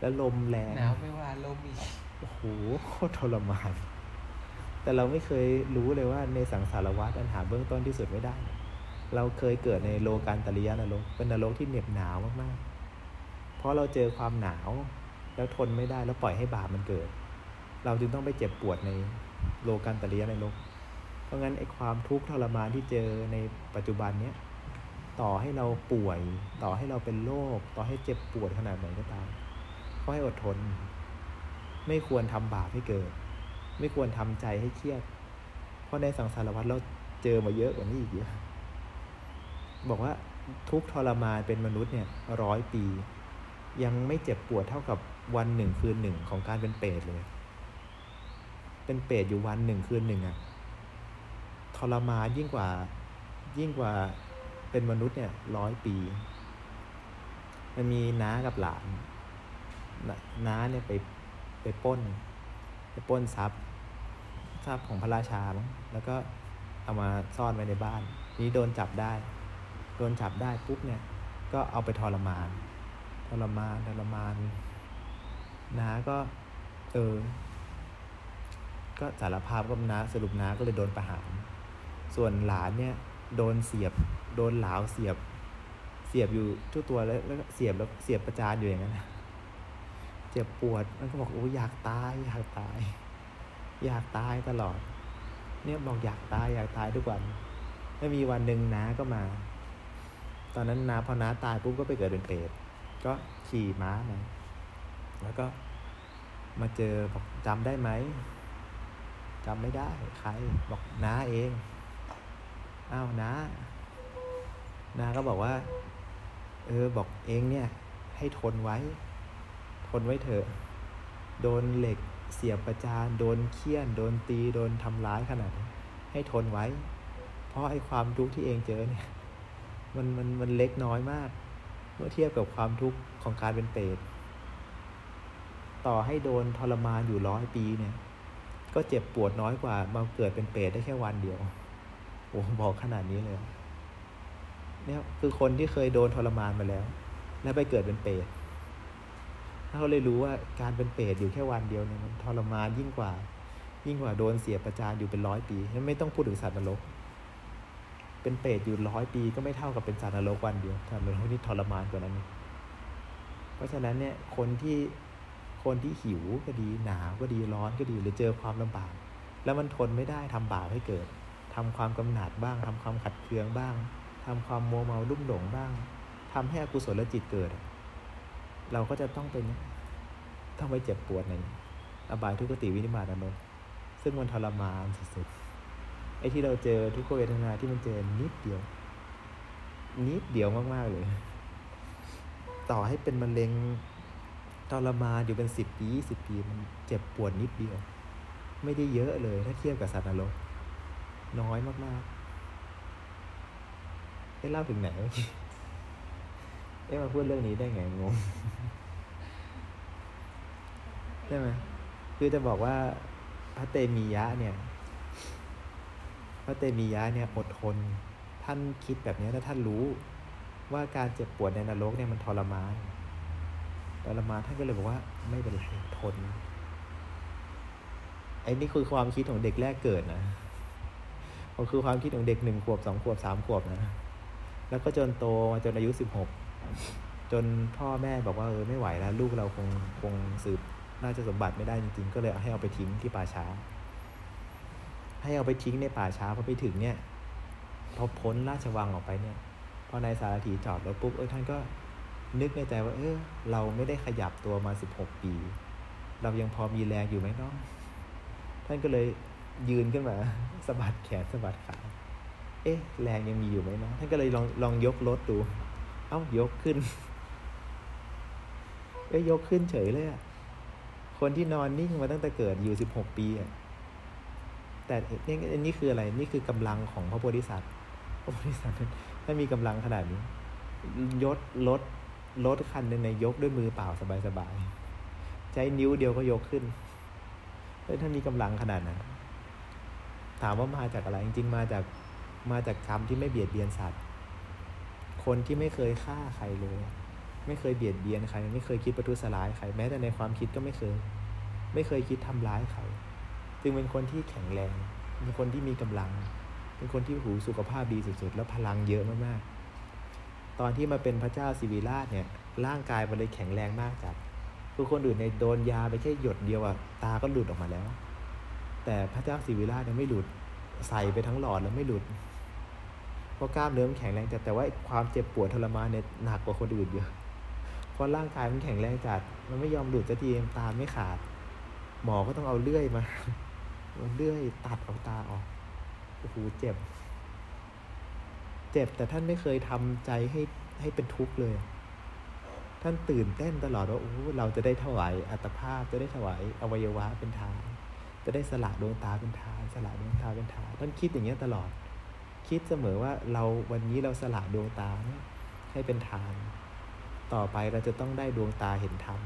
แล้วลมแรงหนาวไม่ว่าลมอีกโอ้โหโคตรทรมานแต่เราไม่เคยรู้เลยว่าในสังสารวัฏอันหาเบื้องต้นที่สุดไม่ได้เราเคยเกิดในโลกาณตริยนรกเป็นนรกที่เหน็บหนาวมากๆเพราะเราเจอความหนาวแล้วทนไม่ได้แล้วปล่อยให้บาปมันเกิดเราจึงต้องไปเจ็บปวดในโลกาณตริยนรกเพราะงั้นไอ้ความทุกข์ทรมานที่เจอในปัจจุบันเนี้ยต่อให้เราป่วยต่อให้เราเป็นโรคต่อให้เจ็บปวดขนาดไหนก็ตามขอให้อดทนไม่ควรทำบาปให้เกิดไม่ควรทำใจให้เครียดเพราะในสังสารวัฏเราเจอมาเยอะกว่านี้อีกเยอะบอกว่าทุกข์ทรมานเป็นมนุษย์เนี่ย100ปียังไม่เจ็บปวดเท่ากับวันหนึ่งคืนหนึ่งของการเป็นเปรตเลยเป็นเปรตอยู่วันหนึ่งคืนหนึ่งอะทรมานยิ่งกว่าเป็นมนุษย์เนี่ย100ปีมันมีน้ากับหลาน น้าเนี่ยไปปล้นทรัพย์ของพระราชาแล้วก็เอามาซ่อนไว้ในบ้านนี้โดนจับได้ปุ๊บเนี่ยก็เอาไปทรมานน้าก็ก็สารภาพกับน้าสรุปน้าก็เลยโดนประหารส่วนหลานเนี่ยโดนหลาวเสียบอยู่ทั่วตัวแล้วเสียบประจานอยู่อย่างนั้นเจ็บปวดมันก็บอกโอ้อยากตายตลอดเนี่ยบอกอยากตายทุกวันแล้วมีวันหนึ่งน้าก็มาตอนนั้นน้าพอน้าตายปุ๊บก็ไปเกิดเป็นเปรตก็ขี่ม้ามาแล้วก็มาเจอบอกจำได้ไหมจำไม่ได้ใครบอกน้าเองอ้าวน้าก็บอกว่าบอกเองเนี่ยให้ทนไว้เถอะโดนเหล็กเสียบประจานโดนเคี่ยนโดนตีโดนทำร้ายขนาดนี้ให้ทนไว้เพราะไอ้ความทุกข์ที่เองเจอเนี่ยมันเล็กน้อยมากเมื่อเทียบกับความทุกข์ของการเป็นเปรตต่อให้โดนทรมานอยู่100 ปีเนี่ยก็เจ็บปวดน้อยกว่ามาเกิดเป็นเปรตได้แค่วันเดียวโอ้บอกขนาดนี้เลยเนี่ยคือคนที่เคยโดนทรมานมาแล้วแล้วไปเกิดเป็นเปรตเขาเลยรู้ว่าการเป็นเปรตอยู่แค่วันเดียวเนี่ยมันทรมานยิ่งกว่าโดนเสียประจานอยู่เป็น100 ปีนั้นไม่ต้องพูดถึงสัตว์นรกเป็นเปรตอยู่100 ปีก็ไม่เท่ากับเป็นสัตว์นรกวันเดียวสัตว์นรกนี่ทรมานกว่านั้นเพราะฉะนั้นเนี่ยคนที่หิวก็ดีหนาวก็ดีร้อนก็ดีหรือเจอความลำบากแล้วมันทนไม่ได้ทำบาปให้เกิดทำความกำหนัดบ้างทำความขัดเคืองบ้างทำความมัวเมาลุ่มหลงบ้างทำให้อกุศลจิตเกิดเราก็จะต้องไปเจ็บปวดในอบายทุกขติวินิบาตอารมณ์ซึ่งมันทรมานสุดๆไอ้ที่เราเจอทุกขเวทนาที่มันเจอนิดเดียวมากๆเลยต่อให้เป็นมะเร็งทรมานอยู่เป็น10 ปี 20 ปีมันเจ็บปวดนิดเดียวไม่ได้เยอะเลยถ้าเทียบกับสัตว์นรกน้อยมากๆได้เล่าถึงไหนวะมาพูดเรื่องนี้ได้ไงงงใช่ไหมคือจะบอกว่าพระเตมียะเนี่ยอดทนท่านคิดแบบนี้แล้วท่านรู้ว่าการเจ็บปวดในนรกเนี่ยมันทรมานท่านก็เลยบอกว่าไม่เป็นไรทนไอ้นี่คือความคิดของเด็กแรกเกิดนะมันคือความคิดของเด็ก1 ขวบ 2 ขวบ 3 ขวบนะแล้วก็จนโตมาจนอายุ16จนพ่อแม่บอกว่าไม่ไหวแล้วลูกเราคงสืบน่าจะสมบัติไม่ได้จริงๆก็เลยให้เอาไปทิ้งที่ป่าช้าให้เอาไปทิ้งในป่าช้าพอไปถึงเนี่ยพอพ้นราชวังออกไปเนี่ยพอนายสารถีจอดรถปุ๊บท่านก็นึกในใจว่าเราไม่ได้ขยับตัวมา16 ปีเรายังพอมีแรงอยู่ไหมเนาะท่านก็เลยยืนขึ้นมาสะบัดแขนสะบัดขาแรงยังมีอยู่ไหมเนาะท่านก็เลยลองยกรถดูยกขึ้นเฉยเลยอ่ะคนที่นอนนิ่งมาตั้งแต่เกิดอยู่16 ปีอ่ะแต่นี่คืออะไรนี่คือกำลังของพระโพธิสัตว์ถ้ามีกำลังขนาดนี้ยกรถคันนึงในยกด้วยมือเปล่าสบายๆใช้นิ้วเดียวก็ยกขึ้นแล้วถ้ามีกำลังขนาดนั้นถามว่ามาจากอะไรจริงๆมาจากกรรมที่ไม่เบียดเบียนสัตว์คนที่ไม่เคยฆ่าใครเลยไม่เคยเบียดเบียนใครไม่เคยคิดประทุษร้ายใครแม้แต่ในความคิดก็ไม่เคยคิดทำร้ายใครจึงเป็นคนที่แข็งแรงเป็นคนที่มีกำลังเป็นคนที่สุขภาพดีสุดๆแล้วพลังเยอะมากๆตอนที่มาเป็นพระเจ้าศิวิราชเนี่ยร่างกายมันเลยแข็งแรงมากจัดคือคนอื่นในโดนยาไปแค่หยดเดียวอะตาก็หลุดออกมาแล้วแต่พระเจ้าศิวิราชเนี่ยไม่หลุดใส่ไปทั้งหลอดแล้วไม่หลุดเพราะกล้ามเนื้อมันแข็งแรงจัดแต่ว่าความเจ็บปวดทรมานเนี่ยหนักกว่าคนอื่นเยอะเพราะร่างกายมันแข็งแรงจัดมันไม่ยอมหลุดสักทีตาไม่ขาดหมอก็ต้องเอาเลื่อยมาเลื่อยตัดเอาตาออกโอ้โหเจ็บแต่ท่านไม่เคยทำใจให้เป็นทุกข์เลยท่านตื่นเต้นตลอดว่าโอ้เราจะได้ถวายอัตภาพจะได้ถวายอวัยวะเป็นทานจะได้สละดวงตาเป็นทานสละดวงตาเป็นทานท่านคิดอย่างนี้ตลอดคิดเสมอว่าเราวันนี้เราสละดวงตาให้เป็นทานต่อไปเราจะต้องได้ดวงตาเห็นธรรม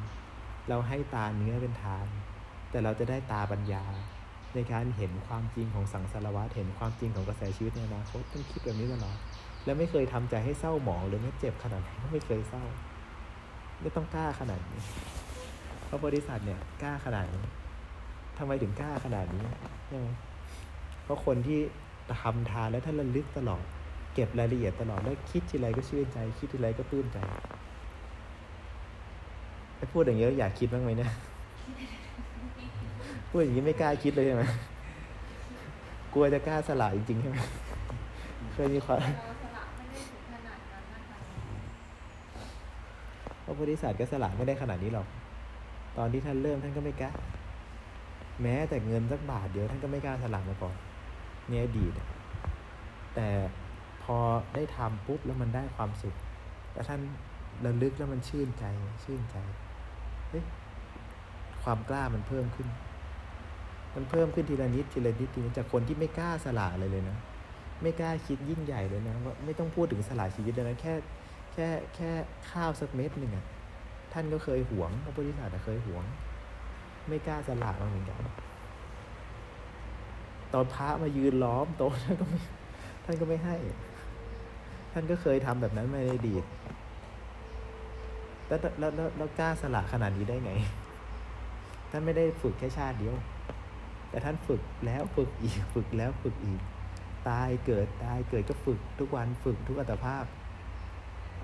เราให้ตาเนื้อเป็นทานแต่เราจะได้ตาปัญญาในการเห็นความจริงของสังสารวัฏเห็นความจริงของกระแสชีวิตในอนาคตต้องคิดแบบนี้ตลอดและไม่เคยทำใจให้เศร้าหมองหรือไม่เจ็บขนาดไหนก็ไม่เคยเศร้าไม่ต้องกล้าขนาดนี้พระโพธิสัตว์เนี่ยกล้าขนาดนี้ทำไมถึงกล้าขนาดนี้ใช่ไหมเพราะคนที่ทำทานและท่านระลึกตลอดเก็บรายละเอียดตลอดแล้วคิดทีไรก็ชื่นใจคิดทีไรก็ปลื้มใจถ้าพูดอย่างเงี้ยอยากคิดบ้างไหมเนี่ยพูดอย่างนี้ไม่กล้าคิดเลยใช่ไหมกลัวจะกล้าสละจริงๆใช่ไหมเคยมีความพระโพธิสัตว์ก็สละไม่ได้ขนาดนี้หรอกตอนที่ท่านเริ่มท่านก็ไม่กล้าแม้แต่เงินสักบาทเดียวท่านก็ไม่กล้าสละมาก่อนเนี่ยดีแต่พอได้ทำปุ๊บแล้วมันได้ความสุขแล้วท่านระลึกแล้วมันชื่นใจเฮ้ยความกล้ามันเพิ่มขึ้นทีละนิดจากคนที่ไม่กล้าสละอะไรเลยนะไม่กล้าคิดยิ่งใหญ่เลยนะว่าไม่ต้องพูดถึงสละชีวิตเลยนะแค่ข้าวสักเม็ดหนึ่งอ่ะท่านก็เคยหวงพระพุทธศาสนาเคยหวงไม่กล้าสละมาเหมือนกันตอนพระมายืนล้อมโต๊ะท่านก็ไม่ให้ท่านก็เคยทำแบบนั้นมาในอดีตแล้วกล้าสละขนาดนี้ได้ไงท่านไม่ได้ฝึกแค่ชาติเดียวแต่ท่านฝึกแล้วฝึกอีกฝึกแล้วฝึกอีกตายเกิดก็ฝึกทุกวันฝึกทุกอัตภาพ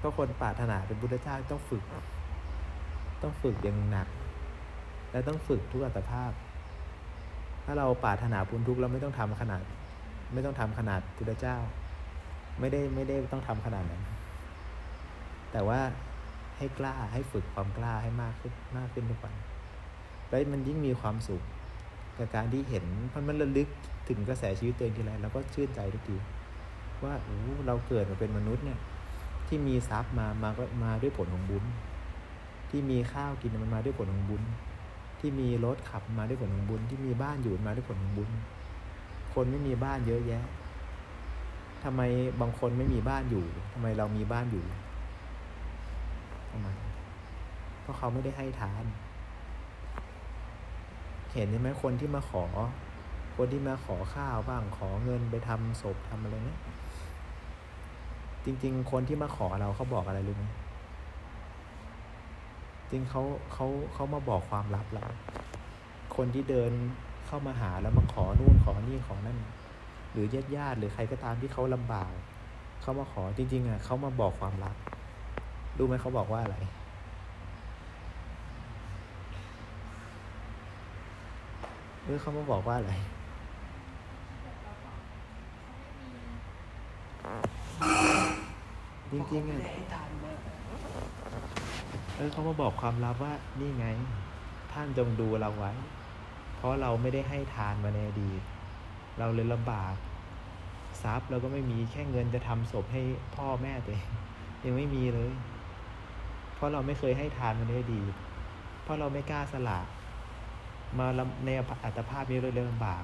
ก็คนปรารถนาเป็นพุทธเจ้าต้องฝึกอย่างหนักและต้องฝึกทุกอัตภาพถ้าเราปรารถนาพ้นทุกข์เราไม่ต้องทำขนาดพุทธเจ้าไม่ได้ต้องทำขนาดนั้นแต่ว่าให้กล้าให้ฝึกความกล้าให้มากขึ้นทุกวันแล้วมันยิ่งมีความสุขกับการที่เห็นเพราะมันระลึกถึงกระแสชีวิตตัวเองทีไรแล้วก็ชื่นใจทุกทีว่าโอ้เราเกิดมาเป็นมนุษย์เนี่ยที่มีทรัพย์มาก็มาด้วยผลของบุญที่มีข้าวกินมันมาด้วยผลของบุญที่มีรถขับมาด้วยผลของบุญที่มีบ้านอยู่มาด้วยผลของบุญคนไม่มีบ้านเยอะแยะทำไมบางคนไม่มีบ้านอยู่ทำไมเรามีบ้านอยู่ทำไมเพราะเขาไม่ได้ให้ทานเห็นใช่ไหมคนที่มาขอข้าวบ้างขอเงินไปทำศพทำอะไรเนี่ยจริงๆคนที่มาขอเราเขาบอกอะไรรู้ไหมจริงเขามาบอกความลับเราคนที่เดินเข้ามาหาแล้วมาขอนู่นขอนี่ขอนั่นหรือญาติหรือใครก็ตามที่เขาลำบากเขามาขอจริงๆอ่ะเขามาบอกความลับรู้ไหมเขาบอกว่าอะไรเขามาบอกว่าอะไรจริงๆอ่ะเขามาบอกความลับว่านี่ไงท่านจงดูเราไว้เพราะเราไม่ได้ให้ทานมาในอดีตเราเลยลำบากทรัพย์เราก็ไม่มีแค่เงินจะทำศพให้พ่อแม่ตัวเองยังไม่มีเลยเพราะเราไม่เคยให้ทานมาในอดีตเพราะเราไม่กล้าสละมาในอัตภาพนี้เลยลำบาก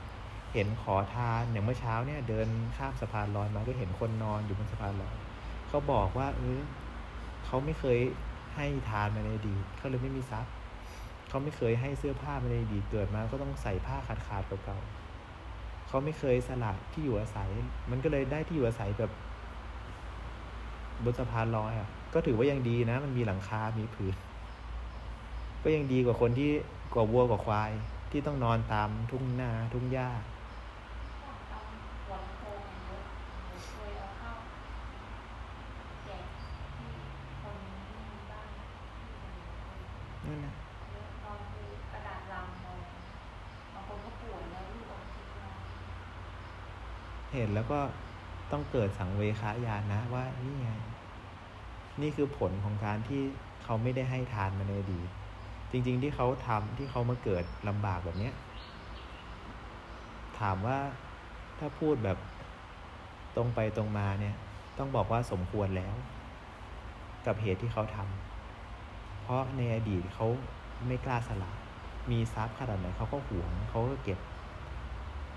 เห็นขอทานอย่างเมื่อเช้าเนี่ยเดินข้ามสะพานลอยมาก็เห็นคนนอนอยู่บนสะพานลอยเขาบอกว่าเขาไม่เคยให้ทานมาในอดีตเขาเลยไม่มีทรัพย์เขาไม่เคยให้เสื้อผ้ามาในอดีตเกิดมาก็ต้องใส่ผ้าขาดเก่าๆเขาไม่เคยสละที่อยู่อาศัยมันก็เลยได้ที่อยู่อาศัยแบบบนสะพานลอยอ่ะก็ถือว่ายังดีนะมันมีหลังคามีผืนก็ยังดีกว่าคนที่กว่าวัวกว่าควายที่ต้องนอนตามทุ่งนาทุ่งหญ้านั่นนะกระดาษลังบางคนก็ป่วยแล้วลูกต้องคิดว่าเห็นแล้วก็ต้องเกิดสังเวคญาณนะว่านี่ไงนี่คือผลของการที่เขาไม่ได้ให้ทานมาในอดีตจริงๆที่เขาทำที่เขามาเกิดลำบากแบบนี้ถามว่าถ้าพูดแบบตรงไปตรงมาเนี่ยต้องบอกว่าสมควรแล้วกับเหตุที่เขาทำเพราะในอดีตเขาไม่กล้าสละมีทรัพย์ขนาดไหนเขาก็หวงเขาก็เก็บ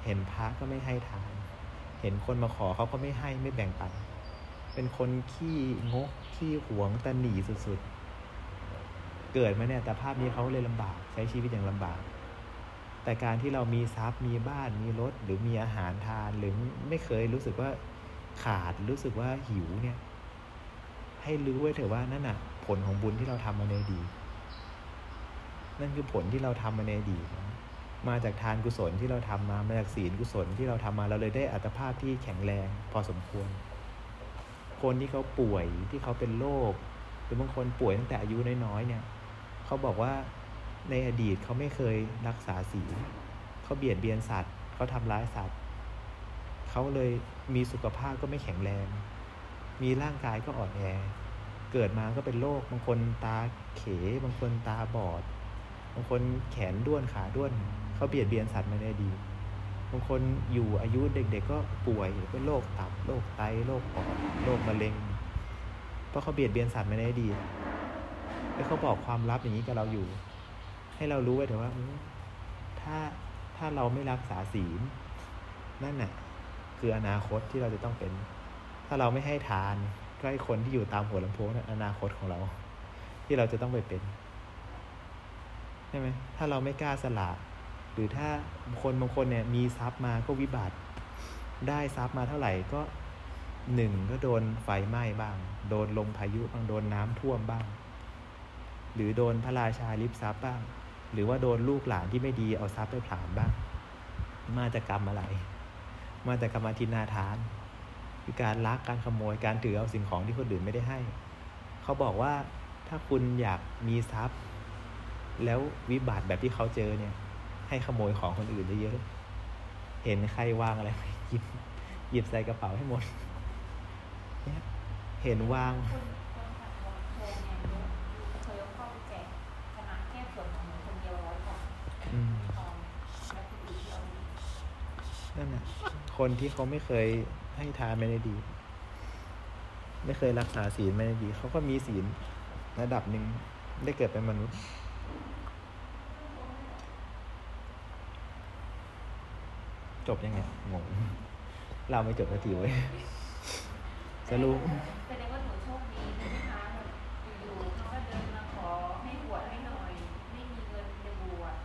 เห็นพระก็ไม่ให้ทานเห็นคนมาขอเขาก็ไม่ให้ไม่แบ่งปันเป็นคนขี้งกขี้หวงตะหนีสุดๆ เกิดมาเนี่ยแต่ภาพนี้เขาเลยลำบากใช้ชีวิตอย่างลำบากแต่การที่เรามีทรัพย์มีบ้านมีรถหรือมีอาหารทานหรือไม่เคยรู้สึกว่าขาดรู้สึกว่าหิวเนี่ยให้รู้ไว้เถอะว่านั่นน่ะผลของบุญที่เราทำมาในอดีตนั่นคือผลที่เราทำมาในอดีตมาจากทานกุศลที่เราทำมาจากศีลกุศลที่เราทำมาเราเลยได้อัตภาพที่แข็งแรงพอสมควรคนที่เขาป่วยที่เขาเป็นโรคหรือบางคนป่วยตั้งแต่อายุน้อยๆเนี่ยเขาบอกว่าในอดีตเขาไม่เคยรักษาศีลเขาเบียดเบียนสัตว์เขาทำร้ายสัตว์เขาเลยมีสุขภาพก็ไม่แข็งแรงมีร่างกายก็อ่อนแอเกิดมาก็เป็นโรคบางคนตาเขยบางคนตาบอดบางคนแขนด้วนขาด้วนเขาเบียดเบียนสัตว์มาในอดีตบางคนอยู่อายุเด็กๆก็ป่วยเป็นโรคตับโรคไตโรคปอดโรคมะเร็งเพราะเขาเบียดเบียนสัตว์มาในอดีตแล้วเขาบอกความลับอย่างนี้กับเราอยู่ให้เรารู้ไว้เถอะว่าถ้าเราไม่รักษาศีลนั่นน่ะคืออนาคตที่เราจะต้องเป็นถ้าเราไม่ให้ทานก็ให้คนที่อยู่ตามหัวลำโพงนั่นอนาคตของเราที่เราจะต้องไปเป็นใช่ไหมถ้าเราไม่กล้าสละหรือถ้าคนบางคนเนี่ยมีทรัพย์มาก็วิบัติได้ทรัพย์มาเท่าไหร่ก็หนึ่งก็โดนไฟไหม้บ้างโดนลมพายุบ้างโดนน้ำท่วมบ้างหรือโดนพระราชาริบทรัพย์บ้างหรือว่าโดนลูกหลานที่ไม่ดีเอาทรัพย์ไปผลาญบ้างมาจากกรรมอะไรมาจากกรรมอทินนาทานคือการลักการขโมยการถือเอาสิ่งของที่คนอื่นไม่ได้ให้เขาบอกว่าถ้าคุณอยากมีทรัพย์แล้ววิบัติแบบที่เขาเจอเนี่ยให้ขโมยของคนอื่นเยอะๆเห็นใครวางอะไรหยิบใส่กระเป๋าให้หมดเนี่ยเห็นวางนั่นน่ะคนที่เขาไม่เคยให้ทานไม่ได้ดีไม่เคยรักษาศีลไม่ได้ดีเขาก็มีศีลระดับหนึ่งได้เกิดเป็นมนุษย์จบยังไงงงเราไม่จบสักทีเว้ยจะรู้แสดงว่าหนูโชคดีนะคะอยู่ๆเขาก็เดินมาขอให้บวชให้หน่อยไม่มีเงินจะบวช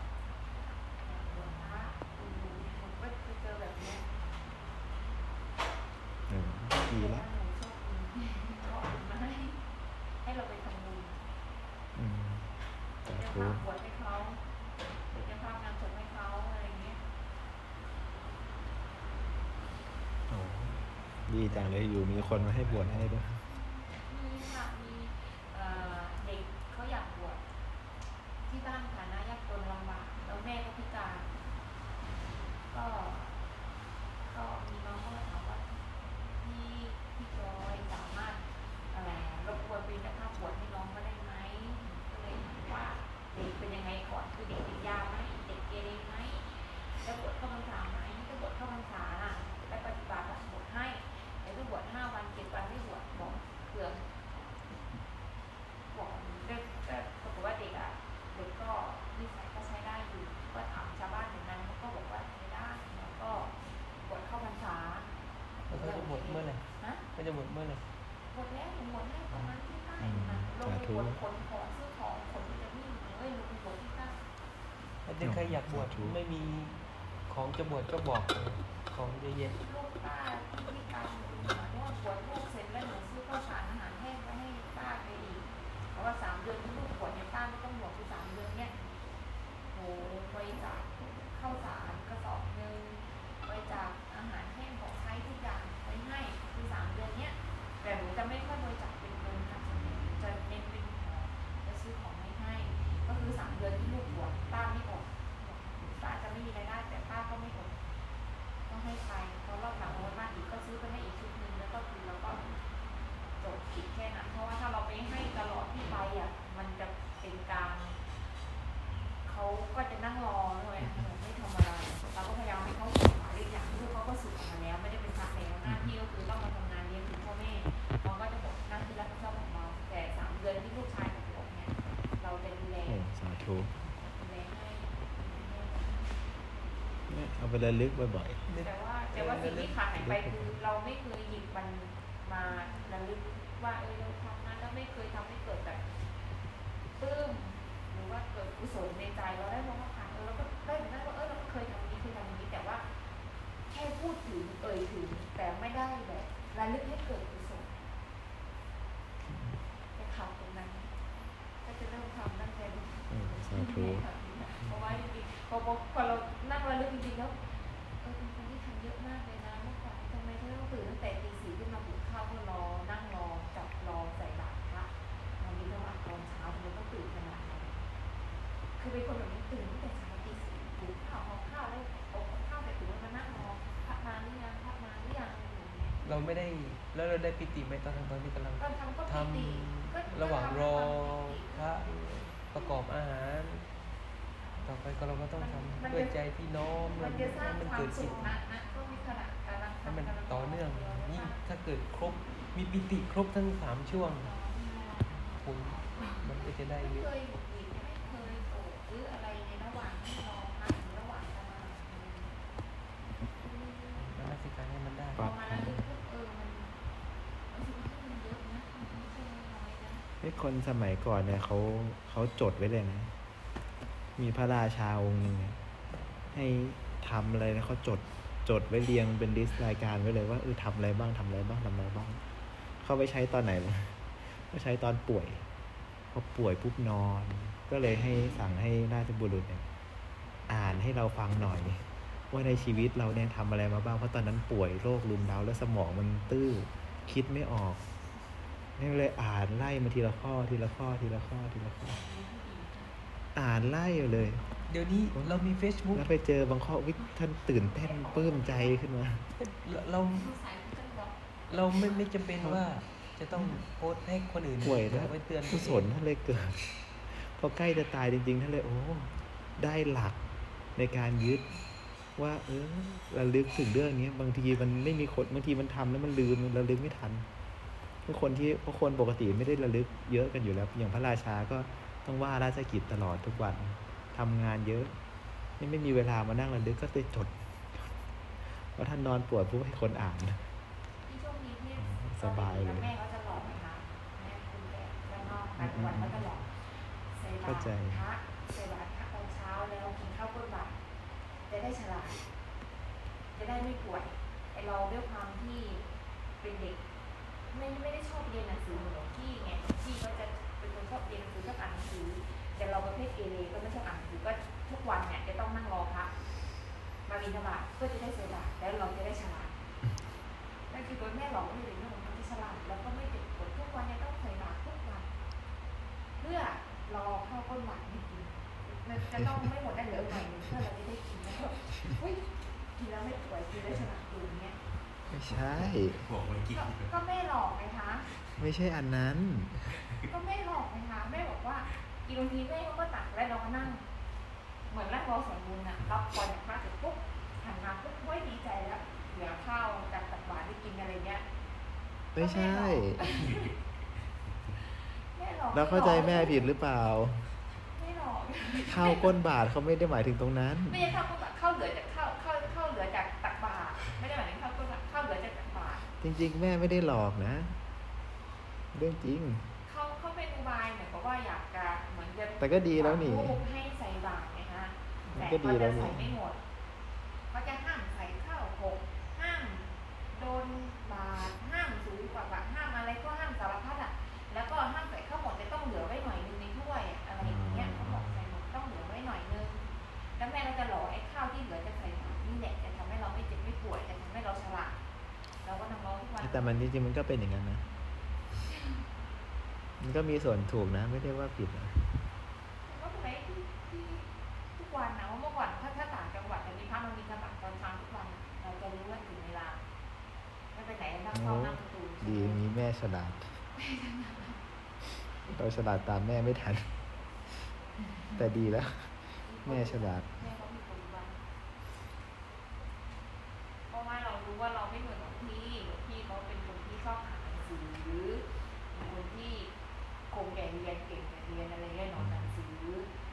นะผมก็จะเจอแบบนี้ดีแล้วเขาออกมาให้เราไปทำบุญจะพาบวชให้เขาจะพางานศพให้เขาอะไรอย่างเงี้ยดีจังเลยอยู่มีคนมาให้บวชให้ด้วยมีค่ะมีเด็กเขาอยากบวชที่บ้านฐานะยากจนลำบากแล้วแม่ก็พิการก็มีน้องเขาถามว่าพี่จอยสามารถรบกวนเป็นเจ้าภาพบวชให้น้องก็ได้ไหมก็เลยว่าเด็กเป็นยังไงก่อนคือเด็กติดยาไหมเด็กเกเรไหมจะบวชเข้าพรรษาไหมจะบวชเข้าพรรษาล่ะไปปฏิบัติบวชให้แต่ถ้าบวช5วัน7วันไม่บวชบอกเผื่อบอกเด็กแต่ปรากฏว่าเด็กอ่ะเด็กก็นิสัยก็ใช้ได้อยู่ก็ถามชาวบ้านถึงนั้นเขาก็บอกว่าใช้ได้แล้วก็บวชเข้าพรรษาแล้วจะบวชเมื่อไหร่นะก็จะบวชเมื่อไหร่บวชแล้วบวชให้ประมาณที่ใต้ลงไปบวชคนขอซื้อของคนที่จะวิ่งเลยลงไปบวชที่ใต้ถ้าเด็กใครอยากบวชไม่มีของจะบวชก็บอกของเยอะแยะลูกป้าที่การดูว่าปวดลูกเสร็จแล้วหนูซื้อข้าวสารอาหารแห้งไปให้ป้าไปอีกเพราะว่า3 เดือนที่ลูกปวดเนี่ยป้าไม่ต้องห่วงคือ3 เดือนเนี่ยโอ้ไปจากข้าวสารกระสอบนึงไปจากอาหารแห้งของใช้ทุกอย่างไปให้คือ3 เดือนเนี่ยแต่หนูจะไม่ค่อยบริจาคเป็นเงินนะจะเน้นเป็นจะซื้อของไม่ให้ก็คือ3 เดือนที่ลูกปวดป้าไม่อดป้าจะไม่มีรายได้แต่ป้าก็ไม่อดต้องให้ไปเพราะรอบหลังโอนมาอีกก็ซื้อไปให้อีกชุดนึงแล้วก็คือเราก็จบผิดแค่นั้นเพราะว่าถ้าเราไปให้ตลอดที่ไปอ่ะมันจะเป็นการเขาก็จะนั่งรอเลยไม่ทำอะไรเราก็พยายามให้เขาศึกษาเรื่องอย่างที่เขาก็ศึกษาแล้วไม่ได้เป็นพระแล้วหน้าที่ก็คือต้องมาทำงานเลี้ยงดูพ่อแม่เราก็จะบอกหน้าที่รับผิดชอบของเราแต่3 เดือนที่ลูกชายของผมเนี่ยเราจะดูแลสาธุเอาไประลึกบ่อยๆแต่ว่าสิ่งที่ขาดหายไปคือเราไม่เคยหยิบมันมาระลึกว่าเราทำนั้นแล้วไม่เคยทำให้เกิดแบบปลื้ม หรือว่าเกิดกุศลในใจเราได้มองผ่านเราก็ได้เหมือนกันว่าเราเคยทำนี้เคยทำนี้แต่ว่าแค่พูดถึงเอ่ยถึงแต่ไม่ได้แบบระลึกให้เกิดกุศลจะขับตรงนั้นก็จะเริ่มทำนั่งใจดูเพราะว่าจริงๆพอเรานั่งระลึกจริงๆแล้วเป็นคนที่ทำเยอะมากเลยนะเมื่อก่อนทำไมถึงต้องตื่นตั้งแต่ตีสี่ขึ้นมาหุงข้าวเพื่อรอนั่งรอจับรอใส่บาตรพระวันนี้เราตอนเช้าเราต้องตื่นขนาดนั้นคือเป็นคนแบบนี้ตื่นตั้งแต่เช้าตีสี่หุงข้าวห่อข้าวแล้วอบข้าวแต่ถึงมานั่งรอพระมาหรือยังพระมาหรือยังเราไม่ได้แล้วเราได้ปิติไหมตอนที่กำลังทำระหว่างรอพระประกอบอาหารต่อไปก็เราก็ต้องทำด้วยใจที่น้อมมันเกิดสิ่งให้มันต่อเนื่องยิ่งถ้าเกิดครบมีปิติครบทั้ง3ช่วงคุณมันก็จะได้เยอะไม่เคยหยิบไม่เคยโกรธหรืออะไรในระหว่างที่รอพระระหว่างสมาธินักศึกษาให้มันได้พอมาแล้วรู้สึกมันรู้สึกมันเยอะนะมันไม่ใช่น้อยนะไอ้คนสมัยก่อนเนี่ยเขาจดไว้เลยนะมีพระราชาองค์หนึ่งให้ทำอะไรนะเขาจดไว้เรียงเป็นลิสต์รายการไว้เลยว่าทำอะไรบ้างทำอะไรบ้างทำอะไรบ้างเขาไปใช้ตอนไหนล่ะเขาใช้ตอนป่วยพอป่วยปุ๊บนอนก็เลยให้สั่งให้ราชบุรุษเนี่ยอ่านให้เราฟังหน่อยว่าในชีวิตเราเนี่ยทำอะไรมาบ้างเพราะตอนนั้นป่วยโรครุมเร้าแล้วสมองมันตื้อคิดไม่ออกนี่เลยอ่านไล่มาทีละข้อทีละข้อทีละข้อทีละข้ออ่านไล่เลยเดี๋ยวนี้เรามี Facebook แล้วไปเจอบางข้อวิท่านตื่นเต้นปลื้มใจขึ้นมาเราไม่จำเป็นว่าจะต้องโพสต์ให้คนอื่นป่วยแล้วไปเตือนกุศลท่านเลยเกิดพอใกล้จะตายจริงๆท่านเลยโอ้ได้หลักในการยึดว่าระลึกถึงเรื่องนี้บางทีมันไม่มีคนบางทีมันทำแล้วมันลืมระลึกไม่ทันคนปกติไม่ได้ระลึกเยอะกันอยู่แล้วอย่างพระราชาก็ต้องว่าราชกิจตลอดทุกวันทำงานเยอะไม่มีเวลามานั่งระลึกก็เลยจดเพราะท่านนอนปวดผู้ให้คนอ่านที่ช่วงนี้เนี่ยสบายเลยแม่ก็จะหลอกไหมคะแม่คุณแม่แล้วนอกการวันก็จะหลอกใส่บาตรพักใส่บาตรพักตอนเช้าแล้วกินข้าวก้นบาตรจะได้ฉลาดจะได้ไม่ป่วยไอเราด้วยความที่เป็นเด็กไม่ได้ชอบเรียนหนังสือเหมือนหลวงพี่ไงหลวงพี่ก็จะเป็นคนชอบเรียนหนังสือชอบอ่านหนังสือแต่เราประเภทเอเลก็ไม่ชอบอ่านหนังสือก็ทุกวันเนี่ยจะต้องนั่งรอพระมาบิณฑบาตเพื่อจะได้ฉลาดแล้วเราจะได้ฉลาดนั่นคือตัวแม่หลอกให้เด็กน้องมันจะฉลาดแล้วก็ไม่ติดกดทุกวันเนี่ยต้องใส่บาตรทุกวันเพื่อรอข้าวก้นหวานไม่กินมันจะต้องไม่หมดได้เหลือหน่อยนึงเพื่อเราจะได้กินแล้วอุ้ยกินแล้วไม่ป่วยกินได้ฉลาดอยู่อย่างเงี้ยไม่ใช่บอกไว้กินก็ไม่หลอกเลยคะไม่ใช่อันนั้นก็ไม่หลอกเลยคะแม่บอกว่าอีโรทีแม่เขาก็ตักแล้วเราก็นั่งเหมือนแล้วเราสมบูรณ์อ่ะรับพรจากพระเสร็จปุ๊บหันมาปุ๊บโอ้ยดีใจแล้วเหลือข้าวจากตักบาตรได้กินอะไรเงี้ยไม่ใช่แล้วเข้าใจแม่ผิดหรือเปล่าไม่หลอกข้าวก้นบาตรเขาไม่ได้หมายถึงตรงนั้นไม่ใช่ข้าวก้นบาตรข้าวเหลือจากข้าวเหลือจากตักบาตรไม่ได้หมายถึงข้าวเหลือจากตักบาตรจริงๆแม่ไม่ได้หลอกนะเรื่องจริงเขาเป็นอุบายเหมือนกับว่าอยากจะเหมือนจะแต่ก็ดีแล้วนี่ให้ใส่บาตรไงฮะแต่เขาจะใส่ไม่หมดเขาจะห้ามใส่ข้าวหกห้ามโดนบาตรห้ามสูงกว่าบาตรห้ามอะไรก็ห้ามสารพัดอ่ะแล้วก็ห้ามใส่ข้าวหมดจะต้องเหลือไว้หน่อยนึงในถ้วยอะไรอย่างเงี้ยเขาบอกใส่หมดต้องเหลือไว้หน่อยนึงแล้วแม่เราจะหล่อไอ้ข้าวที่เหลือจะใส่บาตรนี่แหละจะทำให้เราไม่เจ็บไม่ป่วยจะทำให้เราฉลาดเราก็นำร้องทุกวันแต่มันจริงๆมันก็เป็นอย่างนั้นนะมันก็มีส่วนถูกนะไม่ได้ว่าผิดนะก็ทำไมที่ทุกวันนะว่าเมื่อก่อนถ้าต่างจังหวัดจะมีพระมันมีกระบะตอนเช้าทุกวันเราจะรู้ว่าถึงเวลาไม่ไปไหนนั่งเฝ้าหน้าประตูดีมีแม่ฉลาดเราฉลาดตามแม่ไม่ทันแต่ดีแล้วแม่ฉลาดเพราะว่าเรารู้ว่าเราไม่เหมือนพี่เขาเป็นคนที่ชอบอ่านหนังสือคนที่คงแก่เรียนเก่งแต่เรียนอะไรเงี้ยหนอนหนังสือ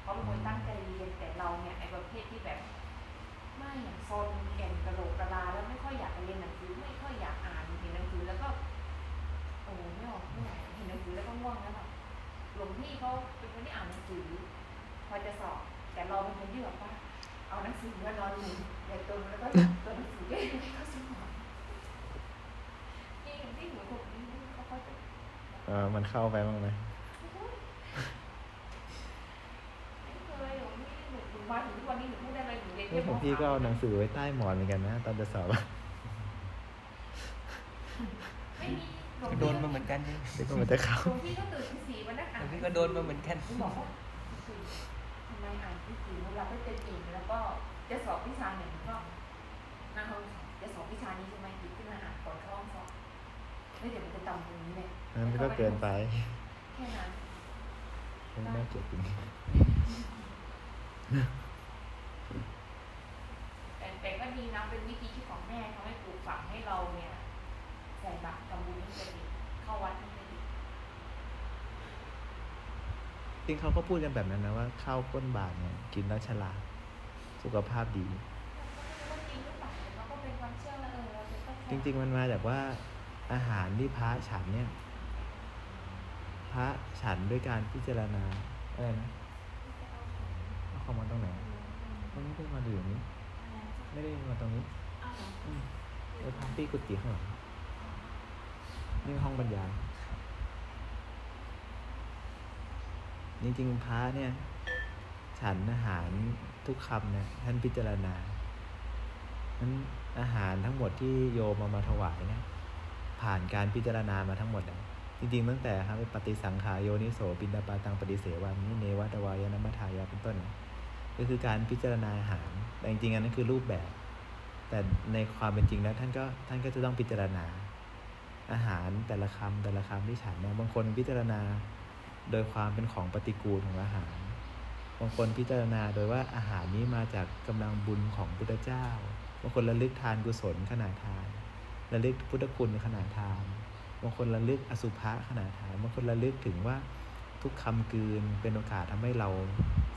เขาเป็นคนตั้งใจเรียนแต่เราเนี่ยไอ้ประเภทที่แบบไม่ซนแก่นกระโหลกกระลาแล้วไม่ค่อยอยากเรียนหนังสือไม่ค่อยอยากอ่านเห็นหนังสือแล้วก็โอ้ไม่ออกไม่ไหวเห็นหนังสือแล้วก็ง่วงแล้วแบบหลวงพี่เขาเป็นคนที่อ่านหนังสือ พอจะสอบแต่เราเป็นคนที่แบบว่าเอาหนังสือมานอนอยู่ในตัวแล้วก็ตัวหนังสือด้วยก็สมองที่หัวผมนี่เขาจะมันเข้าไปบ้างไหมผมพี่ก็เอาหนังสือไว้ใต้หมอนเหมือนกันนะตอนจะสอบก็โดนมาเหมือนกันนี่ก็มันจะเข้าพี่ก็ตื่นสีมันนะคะพี่ก็โดนมาเหมือนกันบอกว่าทำไมอ่านพี่สีเราไม่เป็นเองแล้วก็จะสอบวิชาหนึ่งก็นางเขาจะสอบวิชานี้ใช่ไหมหยิบขึ้นมาอ่านก่อนเข้าห้องสอบไม่เดี๋ยวมันจะต่ำตรงนี้เลยมันก็เกินไปแค่นั้นไม่น่าเกิดจริงแต่ก็ดีนะเป็นวิธีที่ของแม่ทำให้ปลูกฝังให้เราเนี่ยใส่บาตรทำบุญให้เป็นเข้าวัดให้เป็นจริงเขาก็พูดกันแบบนั้นนะว่าข้าวก้นบาตรเนี่ยกินแล้วฉลาดสุขภาพดีจริงๆมันมาจากว่าอาหารที่พระฉันเนี่ยพระฉันด้วยการพิจารณาอะไรนะเข้ามาตรงไหนตรงนี้ได้มาอยู่นี้ไม่ได้มาตรงนี้แล้วพระพี่กุฏิข้างหลังนี่ห้องบรรยายจริงๆพระเนี่ยฉันอาหารทุกคำนะท่านพิจารณานั้นอาหารทั้งหมดที่โยมเอามาถวายนะผ่านการพิจารณามาทั้งหมดนะจริงๆตั้งแต่ครับปฏิสังขารโยนิโสปินดาปาตังปฏิเสวามิเนวะตวายานมัทธายาเป็นต้นก็คือการพิจารณาอาหารแต่จริงๆอันนั้นคือรูปแบบแต่ในความเป็นจริงแล้วท่านก็จะต้องพิจารณาอาหารแต่ละคำที่ฉันนะบางคนพิจารณาโดยความเป็นของปฏิกูลของอาหารบางคนพิจารณาโดยว่าอาหารนี้มาจากกำลังบุญของพุทธเจ้าบางคนระลึกทานกุศลขณะทานระลึกพุทธคุณขณะทานบางคนระลึกอสุภะขณะทานบางคนระลึกถึงว่าทุกคำกลืนเป็นโอกาสทำให้เรา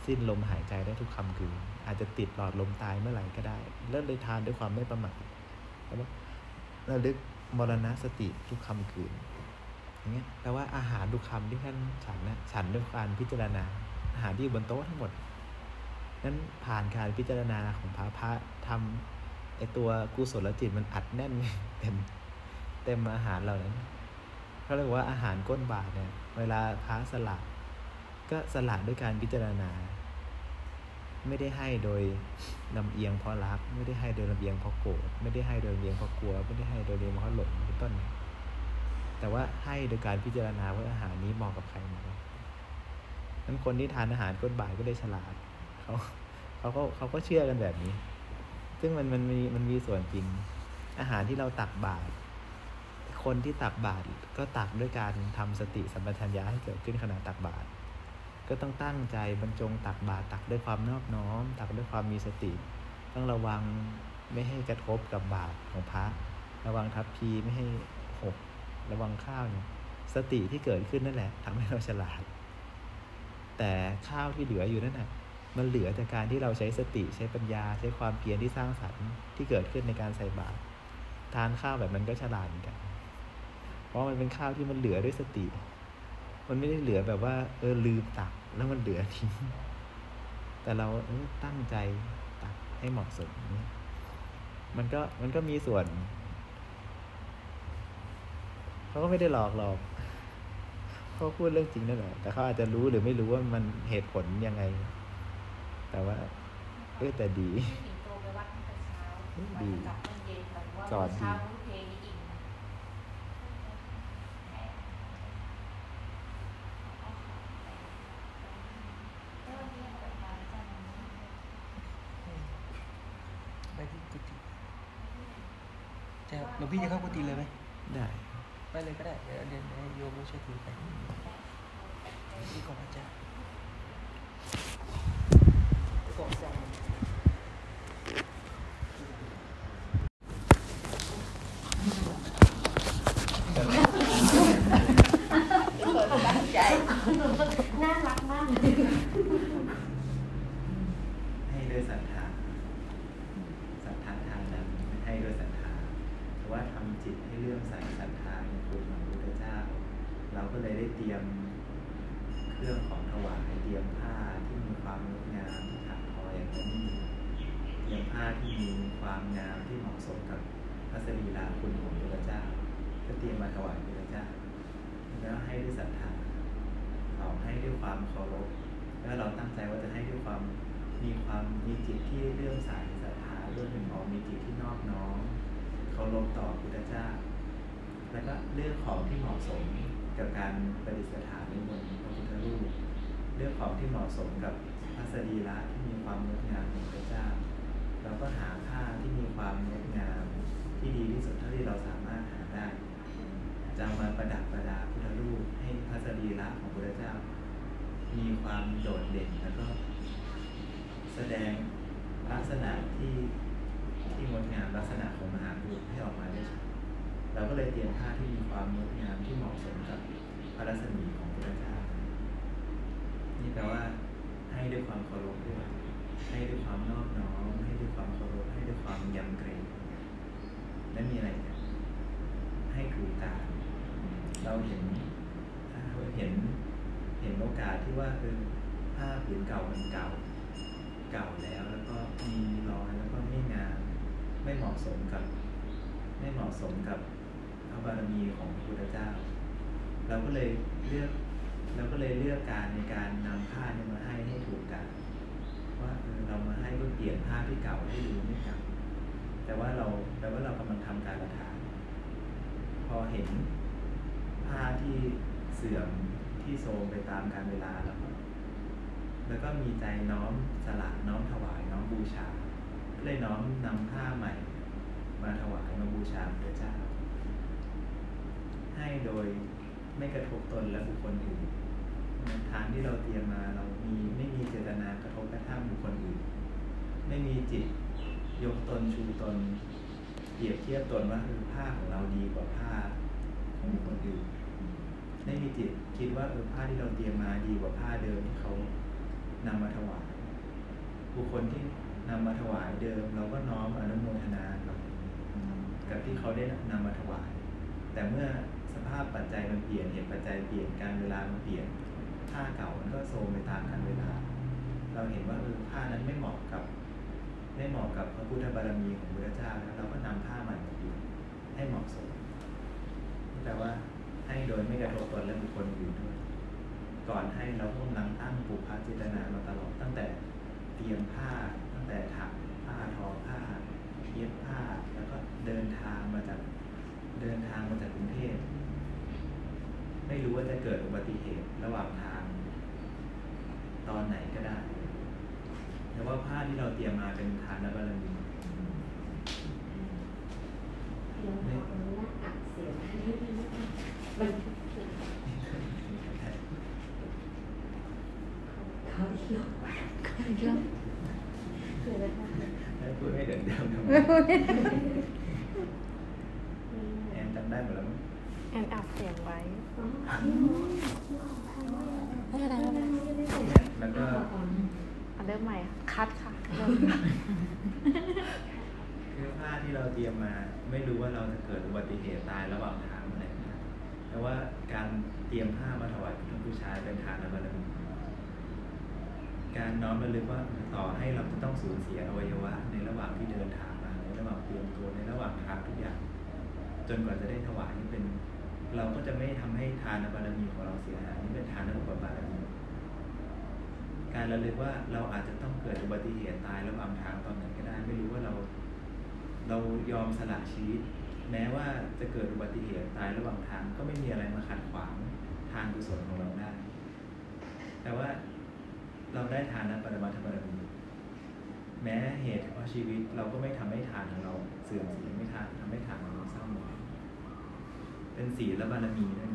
สิ้นลมหายใจได้ทุกคำกลืนอาจจะติดหลอดลมตายเมื่อไหร่ก็ได้เลิกเลยทานด้วยความไม่ประมาทแล้วว่าระลึกมรณะสติทุกคำกลืนอย่างเงี้ยแปลว่าอาหารทุกคำที่ท่านฉันนะฉันด้วยการพิจารณาอาหารที่อยู่บนโต๊ะทั้งหมดนั้นผ่านการพิจารณาของพระทำไอตัวกุศลจิตมันอัดแน่นเต็มอาหารเราเนี่ยเขาเรียกว่าอาหารก้นบาตรเนี่ยเวลาพระสละก็สละด้วยการพิจารณาไม่ได้ให้โดยลำเอียงเพราะรักไม่ได้ให้โดยลำเอียงเพราะโกรธไม่ได้ให้โดยลำเอียงเพราะกลัวไม่ได้ให้โดยลำเอียงเพราะหลงเป็นต้นแต่ว่าให้โดยการพิจารณาว่าอาหารนี้เหมาะกับใครมานั้นคนที่ทานอาหารก้นบาตรก็ได้ฉลาดเขาก็เชื่อกันแบบนี้ซึ่งมันมีส่วนจริงอาหารที่เราตักบาตรคนที่ตักบาตรก็ตักด้วยการทำสติสัมปชัญญะให้เกิดขึ้นขณะตักบาตรก็ต้องตั้งใจบรรจงตักบาตรตักด้วยความนอบน้อมตักด้วยความมีสติต้องระวังไม่ให้กระทบกับบาตรของพระระวังทัพพีไม่ให้หกระวังข้าวเนี่ยสติที่เกิดขึ้นนั่นแหละทำให้เราฉลาดแต่ข้าวที่เหลืออยู่นั่นน่ะมันเหลือจากการที่เราใช้สติใช้ปัญญาใช้ความเพียรที่สร้างสรรค์ที่เกิดขึ้นในการใส่บาตรทานข้าวแบบนั้นก็ฉลาดเหมือนกันเพราะมันเป็นข้าวที่มันเหลือด้วยสติมันไม่ได้เหลือแบบว่าลืมตักแล้วมันเหลือทิ้งแต่เราตั้งใจตักให้เหมาะสมมันก็มีส่วนเขาก็ไม่ได้หลอกหรอกเขาพูดเรื่องจริงนั่นแหละแต่เขาอาจจะรู้หรือไม่รู้ว่ามันเหตุผลยังไงแต่ว่าแต่ดีดีสอนดีหลวงพี่จะเข้ากุฏิเลยไหมได้ไปเลยก็ได้เดี๋ยวเดินให้โยมช่วยถือไปนี่ก่อนอาจารย์ก่อนจังน่ารักมากให้ด้วยศรัทธาทางนั้นให้ด้วยศรัทธาว่าทำจิตให้เลื่อมใสศรัทธาในคุณของพระพุทธเจ้าเราก็เลยได้เตรียมเครื่องของถว ที่มีความงามที่เหมาะสมกับพระสรีระคุณของพระเจ้าก็เตรียมมาถวายพระเจ้าแล้วให้ด้วยศรัทธาเราให้ด้วยความเคารพแล้วเราตั้งใจว่าจะให้ด้วยความมีจิตที่เลื่อมใสศรัทธาเลื่อมถึงองค์มีจิตที่นอบน้อมเคารพต่อพระเจ้าแล้วก็เลือกของที่เหมาะสมกับการประดิษฐานในบนพระพุทธรูปเลือกของที่เหมาะสมกับพระสรีระที่มีความงดงามของพระเจ้าเราก็หาผ้าที่มีความงดงามที่ดีที่สุดเท่าที่เราสามารถหาได้จะมาประดับประดาพระพุทธรูปให้พระสรีระของพระเจ้ามีความโดดเด่นแล้วก็แสดงลักษณะที่งดงามลักษณะของมหาบุรุษให้ออกมาได้เราก็เลยเตรียมผ้าที่มีความงดงามที่เหมาะสมกับพระรัศมีของพระเจ้านี่แปลว่าให้ด้วยความเคารพด้วยให้ด้วยความนอบน้อมให้ด้วยความเคารพให้ด้วยความยำเกรงและมีอะไรให้ถูกตาเราเห็นโอกาสที่ว่าคือผ้าผืนเก่ามันเก่าแล้วก็มีรอยแล้วก็ไม่งามไม่เหมาะสมกับพระบารมีของพระพุทธเจ้าเราก็เลยเลือกการในการนำผ้าเนี่ยมาให้ถูกกันว่าเรามาให้เพื่อเปลี่ยนผ้าที่เก่าให้ดูไม่เก่าแต่ว่าเรากำลังทำการประทานพอเห็นผ้าที่เสื่อมที่โทรมไปตามกาลเวลาแล้วก็มีใจน้อมสละน้อมถวายน้อมบูชาก็เลยน้อมนำผ้าใหม่มาถวายมาบูชาพระเจ้าให้โดยไม่กระทบตนและบุคคลอื่นทานที่เราเตรียมมาเราไม่มีเจตนากระทบกระทั่งบุคคลอื่นไม่มีจิตยกตนชูตนเปรียบเทียบตนว่าผ้าของเราดีกว่าผ้าของบุคคลอื่นไม่มีจิตคิดว่าผ้าที่เราเตรียมมาดีกว่าผ้าเดิมที่เขานำมาถวายบุคคลที่นำมาถวายเดิมเราก็น้อมอนุโมทนากับที่เขาได้นำมาถวายแต่เมื่อสภาพปัจจัยมันเปลี่ยนเหตุปัจจัยเปลี่ยนการเวลามันเปลี่ยนผ้าเก่ามันก็โทรมไปตามกาลเวลาเราเห็นว่าผ้านั้นไม่เหมาะกับพระพุทธบารมีของพระเจ้าแล้วเราก็นำผ้าใหม่มาเปลี่ยนให้เหมาะสมแต่ว่าให้โดยไม่กระทบตนและบุคคลอื่นด้วยก่อนให้เราต้องนั่งตั้งปุพพเจตนามาตลอดตั้งแต่เตรียมผ้าตั้งแต่ถักผ้าทอผ้าเย็บผ้าแล้วก็เดินทางมาจากกรุงเทพไม่รู้ว่าจะเกิดอุบัติเหตุระหว่างทางตอนไหนก็ได้แต่ว่าผ้าที่เราเตรียมมาเป็นทานบารมีเนี่ยอักเสบมันแล้วพูดไม่เดินเดิมทำไมแอนจำได้หมดแล้วแอนอัดเสียงไว้แล้วก็เริ่มใหม่คัดค่ะคือผ้าที่เราเตรียมมาไม่รู้ว่าเราจะเกิดอุบัติเหตุตายระหว่างทางอะไรนะแต่ว่าการเตรียมผ้ามาถวายพระผู้ชายเป็นทานบารมีการน้อมระลึกว่าต่อให้เราจะต้องสูญเสียอวัยวะในระหว่างที่เดินทางมาในระหว่างเตรียมตัวในระหว่างทางทุกอย่างจนกว่าจะได้ถวายนี่เป็นเราก็จะไม่ทำให้ทานบารมีของเราเสียหายนี่เป็นทานบารมีการระลึกว่าเราอาจจะต้องเกิดอุบัติเหตุตายระหว่างทางตอนไหนก็ได้ไม่รู้ว่าเรายอมสละชีวิตแม้ว่าจะเกิดอุบัติเหตุตายระหว่างทางก็ไม่มีอะไรมาขัดขวางทางกุศลของเราได้แต่ว่าเราได้ทานนั้นปรมัตถบารมีแม้เหตุเพราะชีวิตเราก็ไม่ทำให้ทานของเราเสื่อมเสียไม่ทำให้ทานของเราเศร้าหมองเป็นศีลบารมีนั่น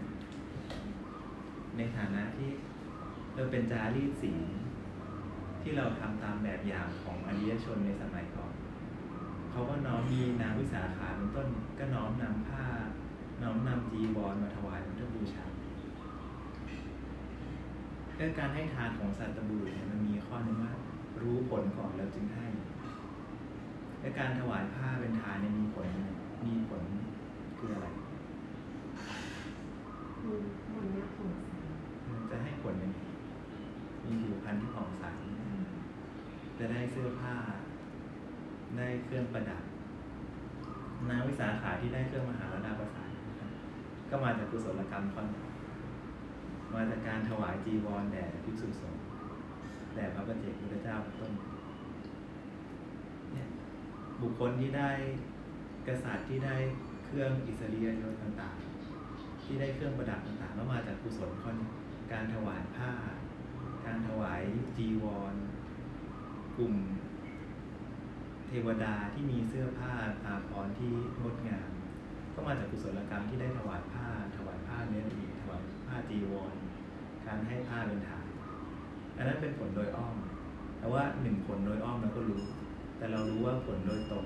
ในฐานะที่เราเป็นจารีตศีลที่เราทำตามแบบอย่างของอริยชนในสมัยก่อนเขาก็น้อมมีนางวิสาขาเป็นต้นก็น้อมนำผ้าน้อมนำจีวรมาถวายพุทธบูชาการให้ทานของสัตตบุรุษมันมีข้อนึงว่ารู้ผลก่อนแล้วจึงให้และการถวายผ้าเป็นทานเนี่ยมีผลคืออะไรจะให้ผลยังไงมีผิวพรรณที่ผ่องใสจะได้เสื้อผ้า ได้เครื่องประดับนางวิสาขาที่ได้เครื่องมหาลาภประสานก็มาจากกุศลกรรมข้อหนึ่งมาจากการถวายจีวรแด่ภิกษุสงฆ์แด่พระปัจเจกพุทธเจ้าต้นเนี่ยบุคคลที่ได้กษัตริย์ที่ได้เครื่องอิสริยยศต่างๆที่ได้เครื่องประดับต่างๆก็มาจากกุศลข้อหนึ่งการถวายผ้าการถวายจีวรกลุ่มเทวดาที่มีเสื้อผ้าตาพรที่งดงามก็มาจากกุศลกรรมที่ได้ถวายผ้าเนื้อดีถวายผ้าจีวรการให้ผ้าเป็นฐานอันนั้นเป็นผลโดยอ้อมแต่ว่าหนึ่งผลโดยอ้อมเราก็รู้แต่เรารู้ว่าผลโดยตรง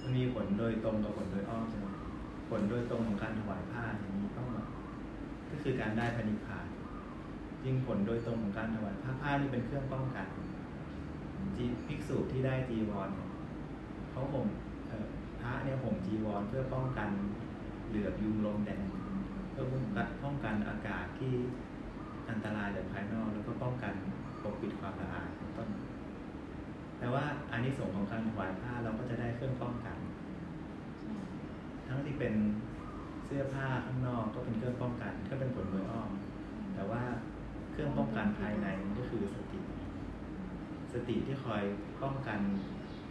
มันมีผลโดยตรงกับผลโดยอ้อมใช่ไหมผลโดยตรงของการถวายผ้าอย่างนี้ต้องมาก็คือการได้พระนิพพานยิ่งผลโดยตรงของการถวายผ้านี่เป็นเครื่องป้องกันภิกษุที่ได้จีวรเขาห่มพระเนี่ยห่มจีวรเพื่อป้องกันเหลือบยุงลมแดดเพื่อป้องกันอากาศที่อันตรายจากภายนอกแล้วก็ป้องกันปกปิดความละอายเป็นต้นแต่ว่าอานิสงส์ของการถวายผ้าเราก็จะได้เครื่องป้องกันทั้งที่เป็นเสื้อผ้าข้างนอกก็เป็นเครื่องป้องกันก็เป็นผลโดยอ้อมแต่ว่าเครื่องป้องกันภายในก็คือสติที่คอยป้องกัน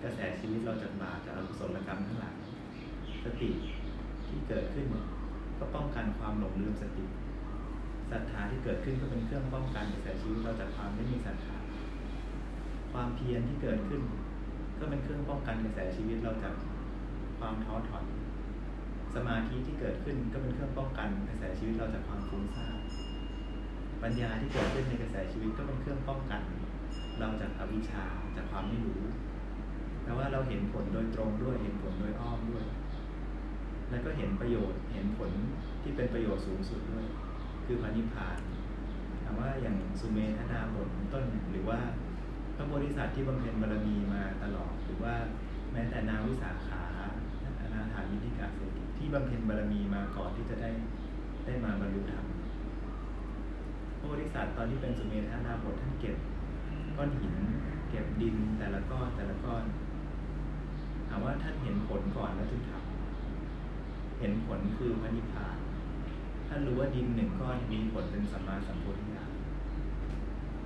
กระแสชีวิตเราจากบาปจากอกุศลกรรมทั้งหลายสติที่เกิดขึ้นก็ป้องกันความหลงลืมสติศรัทธาที่เกิดขึ้นก็เป็นเครื่องป้องกันกระแสชีวิตเราจากความไม่มีศรัทธาความเพียรที่เกิดขึ้นก็เป็นเครื่องป้องกันกระแสชีวิตเราจากความท้อถอยสมาธิที่เกิดขึ้นก็เป็นเครื่องป้องกันกระแสชีวิตเราจากความฟุ้งซ่านปัญญาที่เกิดขึ้นในกระแสชีวิตก็เป็นเครื่องป้องกันเราจากอวิชชาจากความไม่รู้แต่ว่าเราเห็นผลโดยตรงด้วยเห็นผลโดยอ้อมด้วยแล้วก็เห็นประโยชน์เห็นผลที่เป็นประโยชน์สูงสุดด้วยคือพระนิพพานแต่ว่าอย่างสุเมธนาบทต้นหรือว่าพระโพธิสัตว์ที่บำเพ็ญบารมีมาตลอดหรือว่าแม้แต่นางวิสาขาอนาถานิธิกาเศรษฐีที่บำเพ็ญบารมีมาก่อนที่จะได้มาบรรลุธรรมพระโพธิสัตว์ตอนที่เป็นสุเมธนาบทท่านเก็บก้อนหินเก็บดินแต่ละก้อนถามว่าท่านเห็นผลก่อนแล้วจึงทำเห็นผลคือพระนิพพานท่านรู้ว่าดินหนึ่งก้อนมีผลเป็นสัมมาสัมโพธิญาณ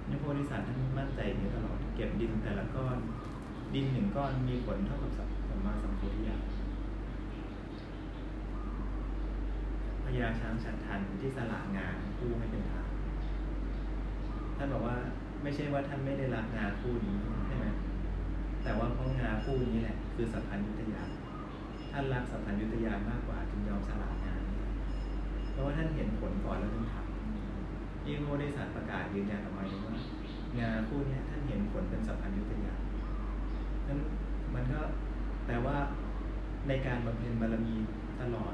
นิโพธิสัตว์ท่านมั่นใจอยู่ตลอดเก็บดินแต่ละก้อนดินหนึ่งก้อนมีผลเท่ากับสัมมาสัมโพธิญาณพญาช้างฉัฏฐันที่สละงานคู่ให้เป็นทานท่านบอกว่าไม่ใช่ว่าท่านไม่ได้รักงานคู่นี้ใช่ไหมแต่ว่าเพราะงานคู่นี้แหละคือสัพพัญญุตญาณท่านรักสัพพัญญุตญาณมากกว่าจึงยอมสละงานเพราะว่าท่านเห็นผลก่อนแล้วท่านทำยิ่งโมเดลสัตว์ประกาศยืนยันออกมาว่างานคู่นี้ท่านเห็นผลเป็นสัพพัญญุตญาณนั้นมันก็แปลว่าในการบำเพ็ญบารมีตลอด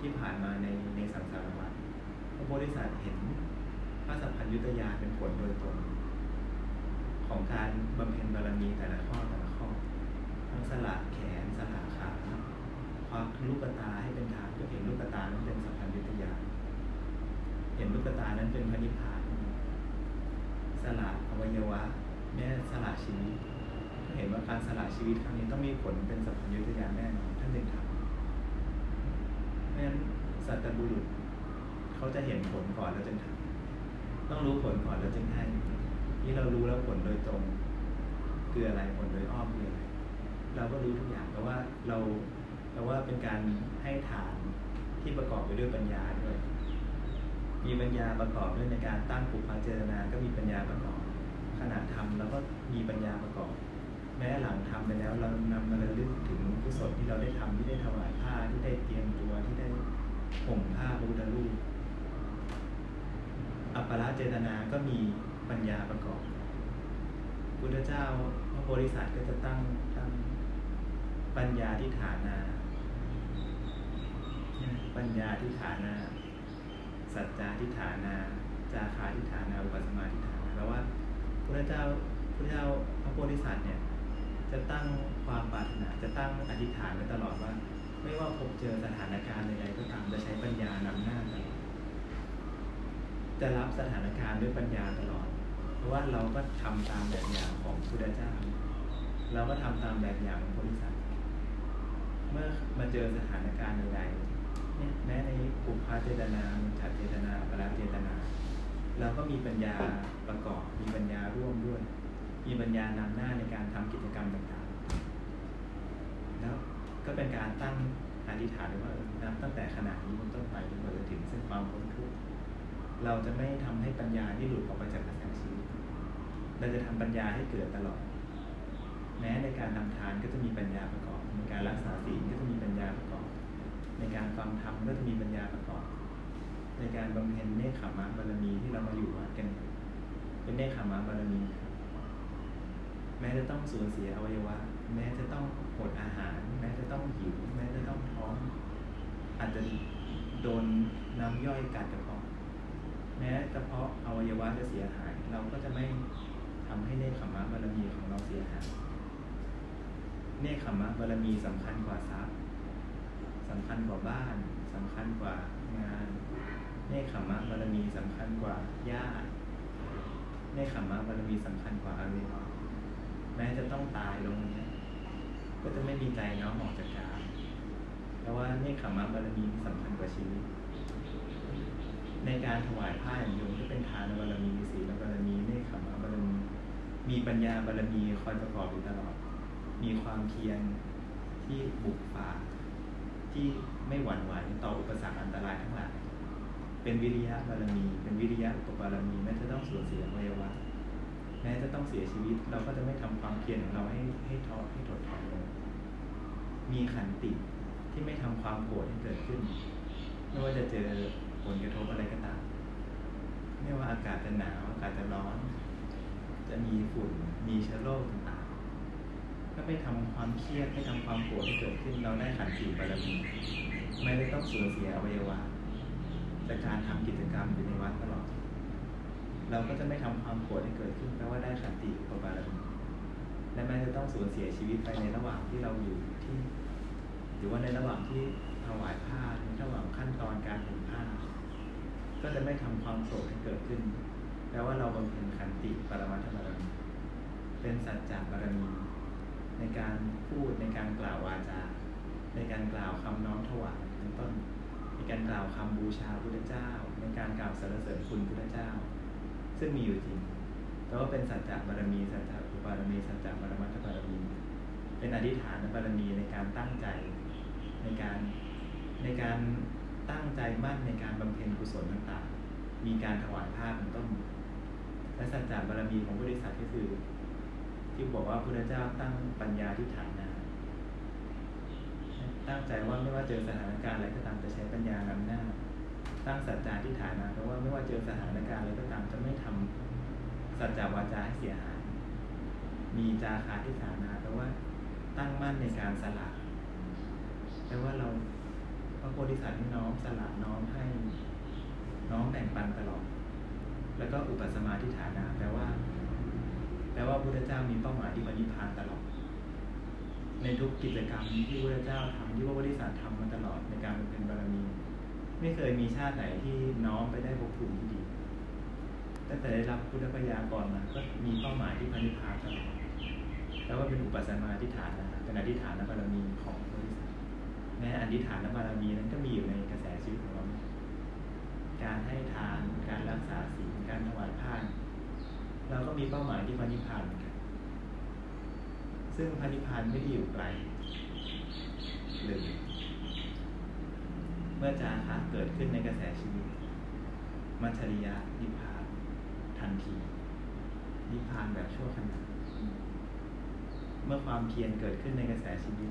ที่ผ่านมาในสังสารวัฏพระโมเดลสัตว์เห็นพระสัพพัญญุตญาณเป็นผลโดยตรงของการบำเพ็ญบารมีแต่ละข้อทั้งสละแขนสละขาความลูกตาให้เป็นทางก็เห็นลูกตานั้นเป็นสัพพัญญุตญาณเห็นลูกตานั้นเป็นพระนิพพานสละอวัยวะแม้สละชีวิตเห็นว่าการสละชีวิตครั้งนี้ต้องมีผลเป็นสัพพัญญุตญาณแน่นอนท่านจึงทำเพราะฉะนั้นสัตบุรุษเขาจะเห็นผลก่อนแล้วจึงทำต้องรู้ผลก่อนแล้วจึงให้นี่เรารู้แล้วผลโดยตรงคืออะไรผลโดยอ้อมคืออะไรเราก็รู้ทุกอย่างแต่ว่าเราเป็นการให้ฐานที่ประกอบไปด้วยปัญญาด้วยมีปัญญาประกอบด้วยในการตั้งปุพพเจตนาก็มีปัญญาประกอบขณะทำแล้วก็มีปัญญาประกอบแม้หลังทำไปแล้วเรานำมาระลึกถึงกุศลที่เราได้ทำที่ได้ถวายผ้าที่ได้เตรียมตัวที่ได้ห่มผ้าบูดาลูอัปปละเจตนาก็มีปัญญาประกอบพุทธเจ้าพระโพธิสัตว์ก็จะตั้งปัญญาที่ฐานาปัญญาที่ฐานาสัจจาที่ฐานาจาคาที่ฐานาอุปสมาที่ฐานาแล้วว่าพระเจ้าพระโพธิสัตว์เนี่ยจะตั้งความปรารถนาจะตั้งอธิษฐานไว้ตลอดว่าไม่ว่าพบเจอสถานการณ์ใดๆก็ตามจะใช้ปัญญานำหน้าตลอดจะรับสถานการณ์ด้วยปัญญาตลอดเพราะว่าเราก็ทำตามแบบอย่างของพุทธเจ้า เราก็ทำตามแบบอย่างของคนอีสานเมื่อมาเจอสถานการณ์ใดๆเนี่ยแม้ในปุพพเจตนาฉัตรเจตนาปราเจตนาเราก็มีปัญญาประกอบมีปัญญาร่วมด้วยมีปัญญานำหน้าในการทำกิจกรรมต่างๆแล้วก็เป็นการตั้งอธิษฐานว่านับตั้งแต่ขณะนี้เป็นต้นไปจนกว่าจะถึงเส้นความพ้นทุกข์เราจะไม่ทำให้ปัญญาที่หลุดออกไปจากกระแสชีวิตเราจะทำปัญญาให้เกิดตลอดแม้ในการทำทานก็จะมีปัญญาประกอบในการรักษาศีลก็จะมีปัญญาประกอบในการฟังธรรมก็จะมีปัญญาประกอบในการบำเพ็ญเนคขมะบารมีที่เรามาอยู่วัดกันเป็นเนคขมะบารมีแม้จะต้องสูญเสียอวัยวะแม้จะต้องอดอาหารแม้จะต้องหิวแม้จะต้องท้องอาจจะโดนน้ำย่อยกัดกระเพาะแม้กระเพาะอวัยวะจะเสียหายเราก็จะไม่ทำให้เนคขมะบารมีของเราเสียหายเนคขมะบารมีสำคัญกว่าทรัพย์สำคัญกว่าบ้านสำคัญกว่างานเนคขมะบารมีสำคัญกว่าญาติเนคขมะบารมีสำคัญกว่าอะไรแม้จะต้องตายลงเนี่ยก็จะไม่มีใจน้อมออกจากกามเพราะว่าเนคขมะบารมีสำคัญกว่าชีวิตในการถวายผ้าอย่างโยมก็เป็นทานบารมีศีลบารมีเนคขมะบารมีมีปัญญาบารมีคอยประกอบอยู่ตลอดมีความเพียรที่บุกฝ่าที่ไม่หวั่นไหวต่ออุปสรรคอันตรายทั้งหลายเป็นวิริยะบารมีเป็นวิริยะอุปบารมีแม้จะต้องสูญเสียอวัยวะแม้จะต้องเสียชีวิตเราก็จะไม่ทำความเพียรของเราให้ท้อให้ถดถอยลงมีขันติที่ไม่ทำความโกรธให้เกิดขึ้นไม่ว่าจะเจอผลกระทบอะไรก็ตามไม่ว่าอากาศจะหนาวอากาศจะร้อนจะมีฝุ่นมีเชื้อโรคต่างๆก็ไม่ทำความเครียดไม่ทำความโกรธให้เกิดขึ้นเราได้ขันติบารมีไม่ได้ต้องสูญเสียอวัยวะจากการทำกิจกรรมอยู่ในวัดตลอดเราก็จะไม่ทำความโกรธให้เกิดขึ้นแปลว่าได้ขันติอุปบารมีและแม้จะต้องสูญเสียชีวิตไปในระหว่างที่เราอยู่ที่หรือว่าในระหว่างที่ถวายผ้าในระหว่างขั้นตอนการห่มผ้าก็จะไม่ทำความโศกให้เกิดขึ้นแปลว่าเราบำเพ็ญขันติปรมัตถบารมีเป็นสัจจะบารมีในการพูดในการกล่าววาจาในการกล่าวคำน้อมถวายเป็นต้นในการกล่าวคำบูชาพุทธเจ้าในการกล่าวสรรเสริญคุณพุทธเจ้าซึ่งมีอยู่จริงแต่ว่าเป็นสัจจะบารมีสัจจะอุปบารมีสัจจะปรมัตถบารมีเป็นอธิษฐานบารมีในการตั้งใจในการตั้งใจมั่นในการบำเพ็ญกุศลต่างๆมีการถวายผ้าเป็นต้นและสัจจะบารมีของบริษัทก็คือที่บอกว่าพระพุทธเจ้าตั้งปัญญาที่ฐานนาตั้งใจว่าไม่ว่าเจอสถานการณ์อะไรก็ตามจะใช้ปัญญานำหน้าตั้งสัจจะที่ฐานนาเพราะว่าไม่ว่าเจอสถานการณ์อะไรก็ตามจะไม่ทำสัจจะวาจาให้เสียหายมีจาคาที่ฐานนาเพราะว่าตั้งมั่นในการสละแปลว่าเราพระโพธิสัตว์ที่น้อมสละน้อมให้น้อมแบ่งปันตลอดแล้วก็อุปสมาธิฐานะแปลว่าพระพุทธเจ้ามีเป้าหมายที่นิพพานตลอดในทุกกิจกรรมที่พระพุทธเจ้าทำที่พระโพธิสัตว์ทำมาตลอดในการเป็นบารมีไม่เคยมีชาติไหนที่น้อมไปได้ภพภูมิที่ดีตั้งแต่ได้รับพุทธพยากรมาก็มีเป้าหมายที่นิพพานตลอดแปลว่าเป็นอุปสมาธิฐานะเป็นอธิฐานบารมีของพระโพธิสัตว์แม้อธิษฐานบารมีนั้นก็มีอยู่ในกระแสชีวิตของเราการให้ทานการรักษาศีลการถวายทานเราก็มีเป้าหมายที่พระนิพพานกันซึ่งพระนิพพานไม่ได้อยู่ไกลเลยเมื่อจาคะเกิดขึ้นในกระแสชีวิตมัจฉริยะนิพพานทันทีนิพพานแบบชั่วขณะเมื่อความเพียรเกิดขึ้นในกระแสชีวิต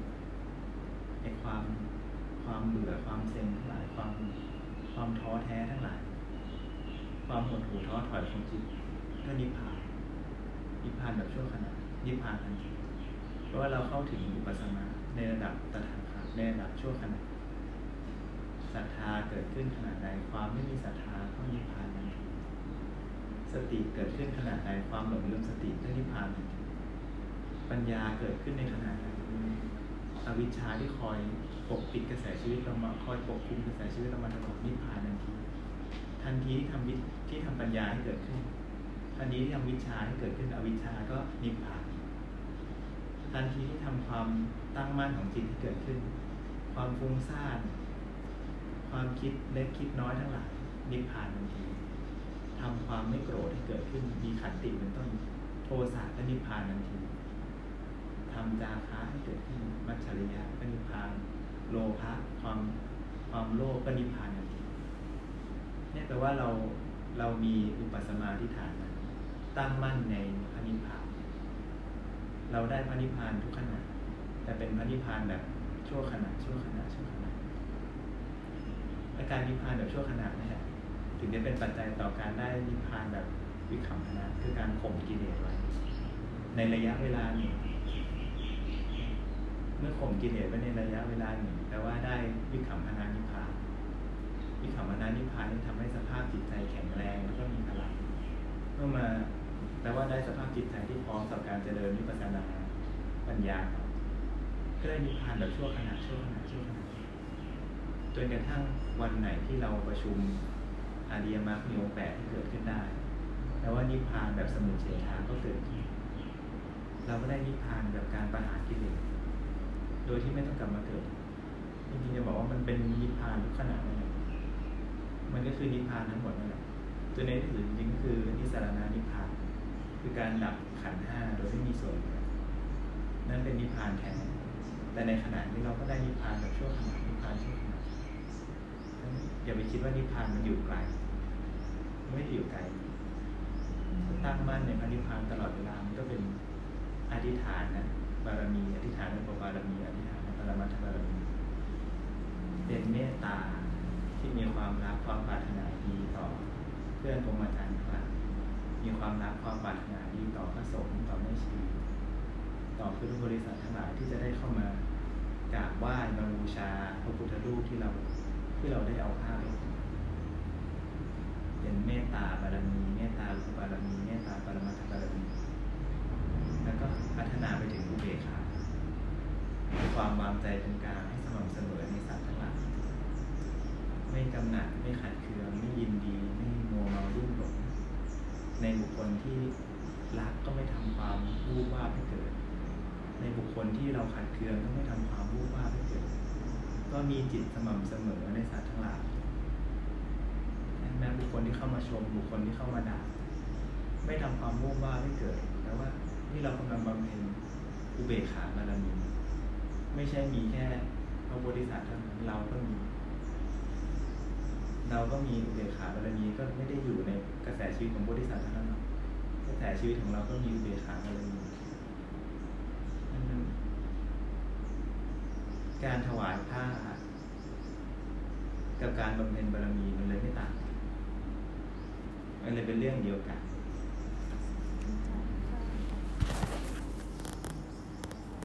ในความเบื่อความเซ็งทั้งหลายความท้อแท้ทั้งหลายความหดหู่ท้อถอยของจิตก็นิพพานแบบชั่วขณะนิพพานทันทีเพราะว่าเราเข้าถึงอุปสมาในระดับตถาคตในระดับชั่วขณะศรัทธาเกิดขึ้นขณะใดความไม่มีศรัทธาก็นิพพานทันทีสติเกิดขึ้นขณะใดความหลงลืมสติก็นิพพานทันทีปัญญาเกิดขึ้นในขณะใดอวิชชาที่คอยปกปิดกระแสชีวิตเรามาคอยปกคุมกระแสชีวิตเรามาตลอดนิพพานทันทีที่ทำปัญญาให้เกิดขึ้นทันทีที่ทำวิชาให้เกิดขึ้นอวิชชาก็นิพพาน ทันทีที่ทำความตั้งมั่นของจิตที่เกิดขึ้นความฟุ้งซ่านความคิดเล็กคิดน้อยทั้งหลายนิพพานทันทีทำความไม่โกรธให้เกิดขึ้นมีขันติเป็นต้นโทสะก็นิพพานทันทีทำจาคะให้เกิดขึ้นมัจฉริยะก็นิพพานโลภะความโลภก็นิพพานทันทีเนี่ยแปลว่าเรามีอุปสมาธิฐานตั้งมั่นในพระนิพพานเราได้พระนิพพานทุกขณะแต่เป็นพระนิพพานแบบชั่วขณะชั่วขณะชั่วขณะและการนิพพานแบบชั่วขณะนี่แหละถึงจะเป็นปัจจัยต่อการได้นิพพานแบบวิคัมภนะคือการข่มกิเลสไว้ในระยะเวลาหนึ่งเมื่อข่มกิเลสไว้ในระยะเวลาหนึ่งแปลว่าได้วิคัมภนะนิพพานวิคัมภนะนิพพานนี่ทำให้สภาพจิตใจแข็งแรงแล้วก็มีพลังเมื่อมาแปลว่าได้สภาพจิตใจที่พร้อมต่อการเจริญวิปัสสนาปัญญาก็ได้นิพพานแบบชั่วขณะชั่วขณะชั่วขณะจนกระทั่งวันไหนที่เราประชุมอริยมรรคมีองค์แปดที่เกิดขึ้นได้แปลว่านิพพานแบบสมุจเฉทาก็เกิดขึ้นเราก็ได้นิพพานแบบการประหารกิเลสโดยที่ไม่ต้องกลับมาเกิดจริงๆจะบอกว่ามันเป็นนิพพานทุกขณะนั่นแหละมันก็คือนิพพานทั้งหมดนั่นแหละตัวในที่สุดจริงๆก็คือนิสสารณนิพพานคือการดับขันธ์ห้าโดยไม่มีส่วนนั่นเป็นนิพพานแท้แต่ในขณะนี้เราก็ได้นิพพานแบบชั่วขณะนิพพานชั่วขณะอย่าไปคิดว่านิพพานมันอยู่ไกลไม่ได้อยู่ไกลตั้งมั่นในพระนิพพานตลอดเวลามันก็เป็นอธิษฐานนะบารมีอธิษฐานในบารมีอธิษฐานในปรมัตถบารมีเป็นเมตตาที่มีความรักความปรารถนาดีต่อเพื่อนพรหมจรรย์ทั้งหลายมีความรักความปรารถนาดีต่อพระสงฆ์ต่อแม่ชีต่อพุทธบริษัททั้งหลายที่จะได้เข้ามากราบไหว้มาบูชาพระพุทธรูปที่เราได้เอาผ้าเป็นเมตตาบารมีเมตตาอุปบารมีเมตตาปรมัตถบารมีแล้วก็พัฒนาไปถึงอุเบกขาความวางใจเป็นกลางให้สม่ำเสมอในสัตว์ทั้งหลายไม่กำหนัดไม่ขัดเคืองไม่ยินดีไม่มัวเมารุ่มหลงในบุคคลที่รักก็ไม่ทำความวูบวาบให้เกิดในบุคคลที่เราขัดเคืองก็ไม่ทำความวูบวาบให้เกิดก็มีจิตสม่ำเสมอในสัตว์ทั้งหลายแม้บุคคลที่เข้ามาชมบุคคลที่เข้ามาด่าไม่ทำความวูบวาบให้เกิดแปลว่าที่เรากำลังบำเพ็ญอุเบกขาบารมีไม่ใช่มีแค่พระโพธิสัตว์เท่านั้นเราก็มีอุเบกขาบารมีก็ไม่ได้อยู่ในกระแสชีวิตของโพธิสัตว์เท่านั้นกระแสชีวิตของเราก็มีอุเบกขาบารมีการถวายผ้ากับการบำเพ็ญบารมีมันเลยไม่ต่างมันเลยเป็นเรื่องเดียวกัน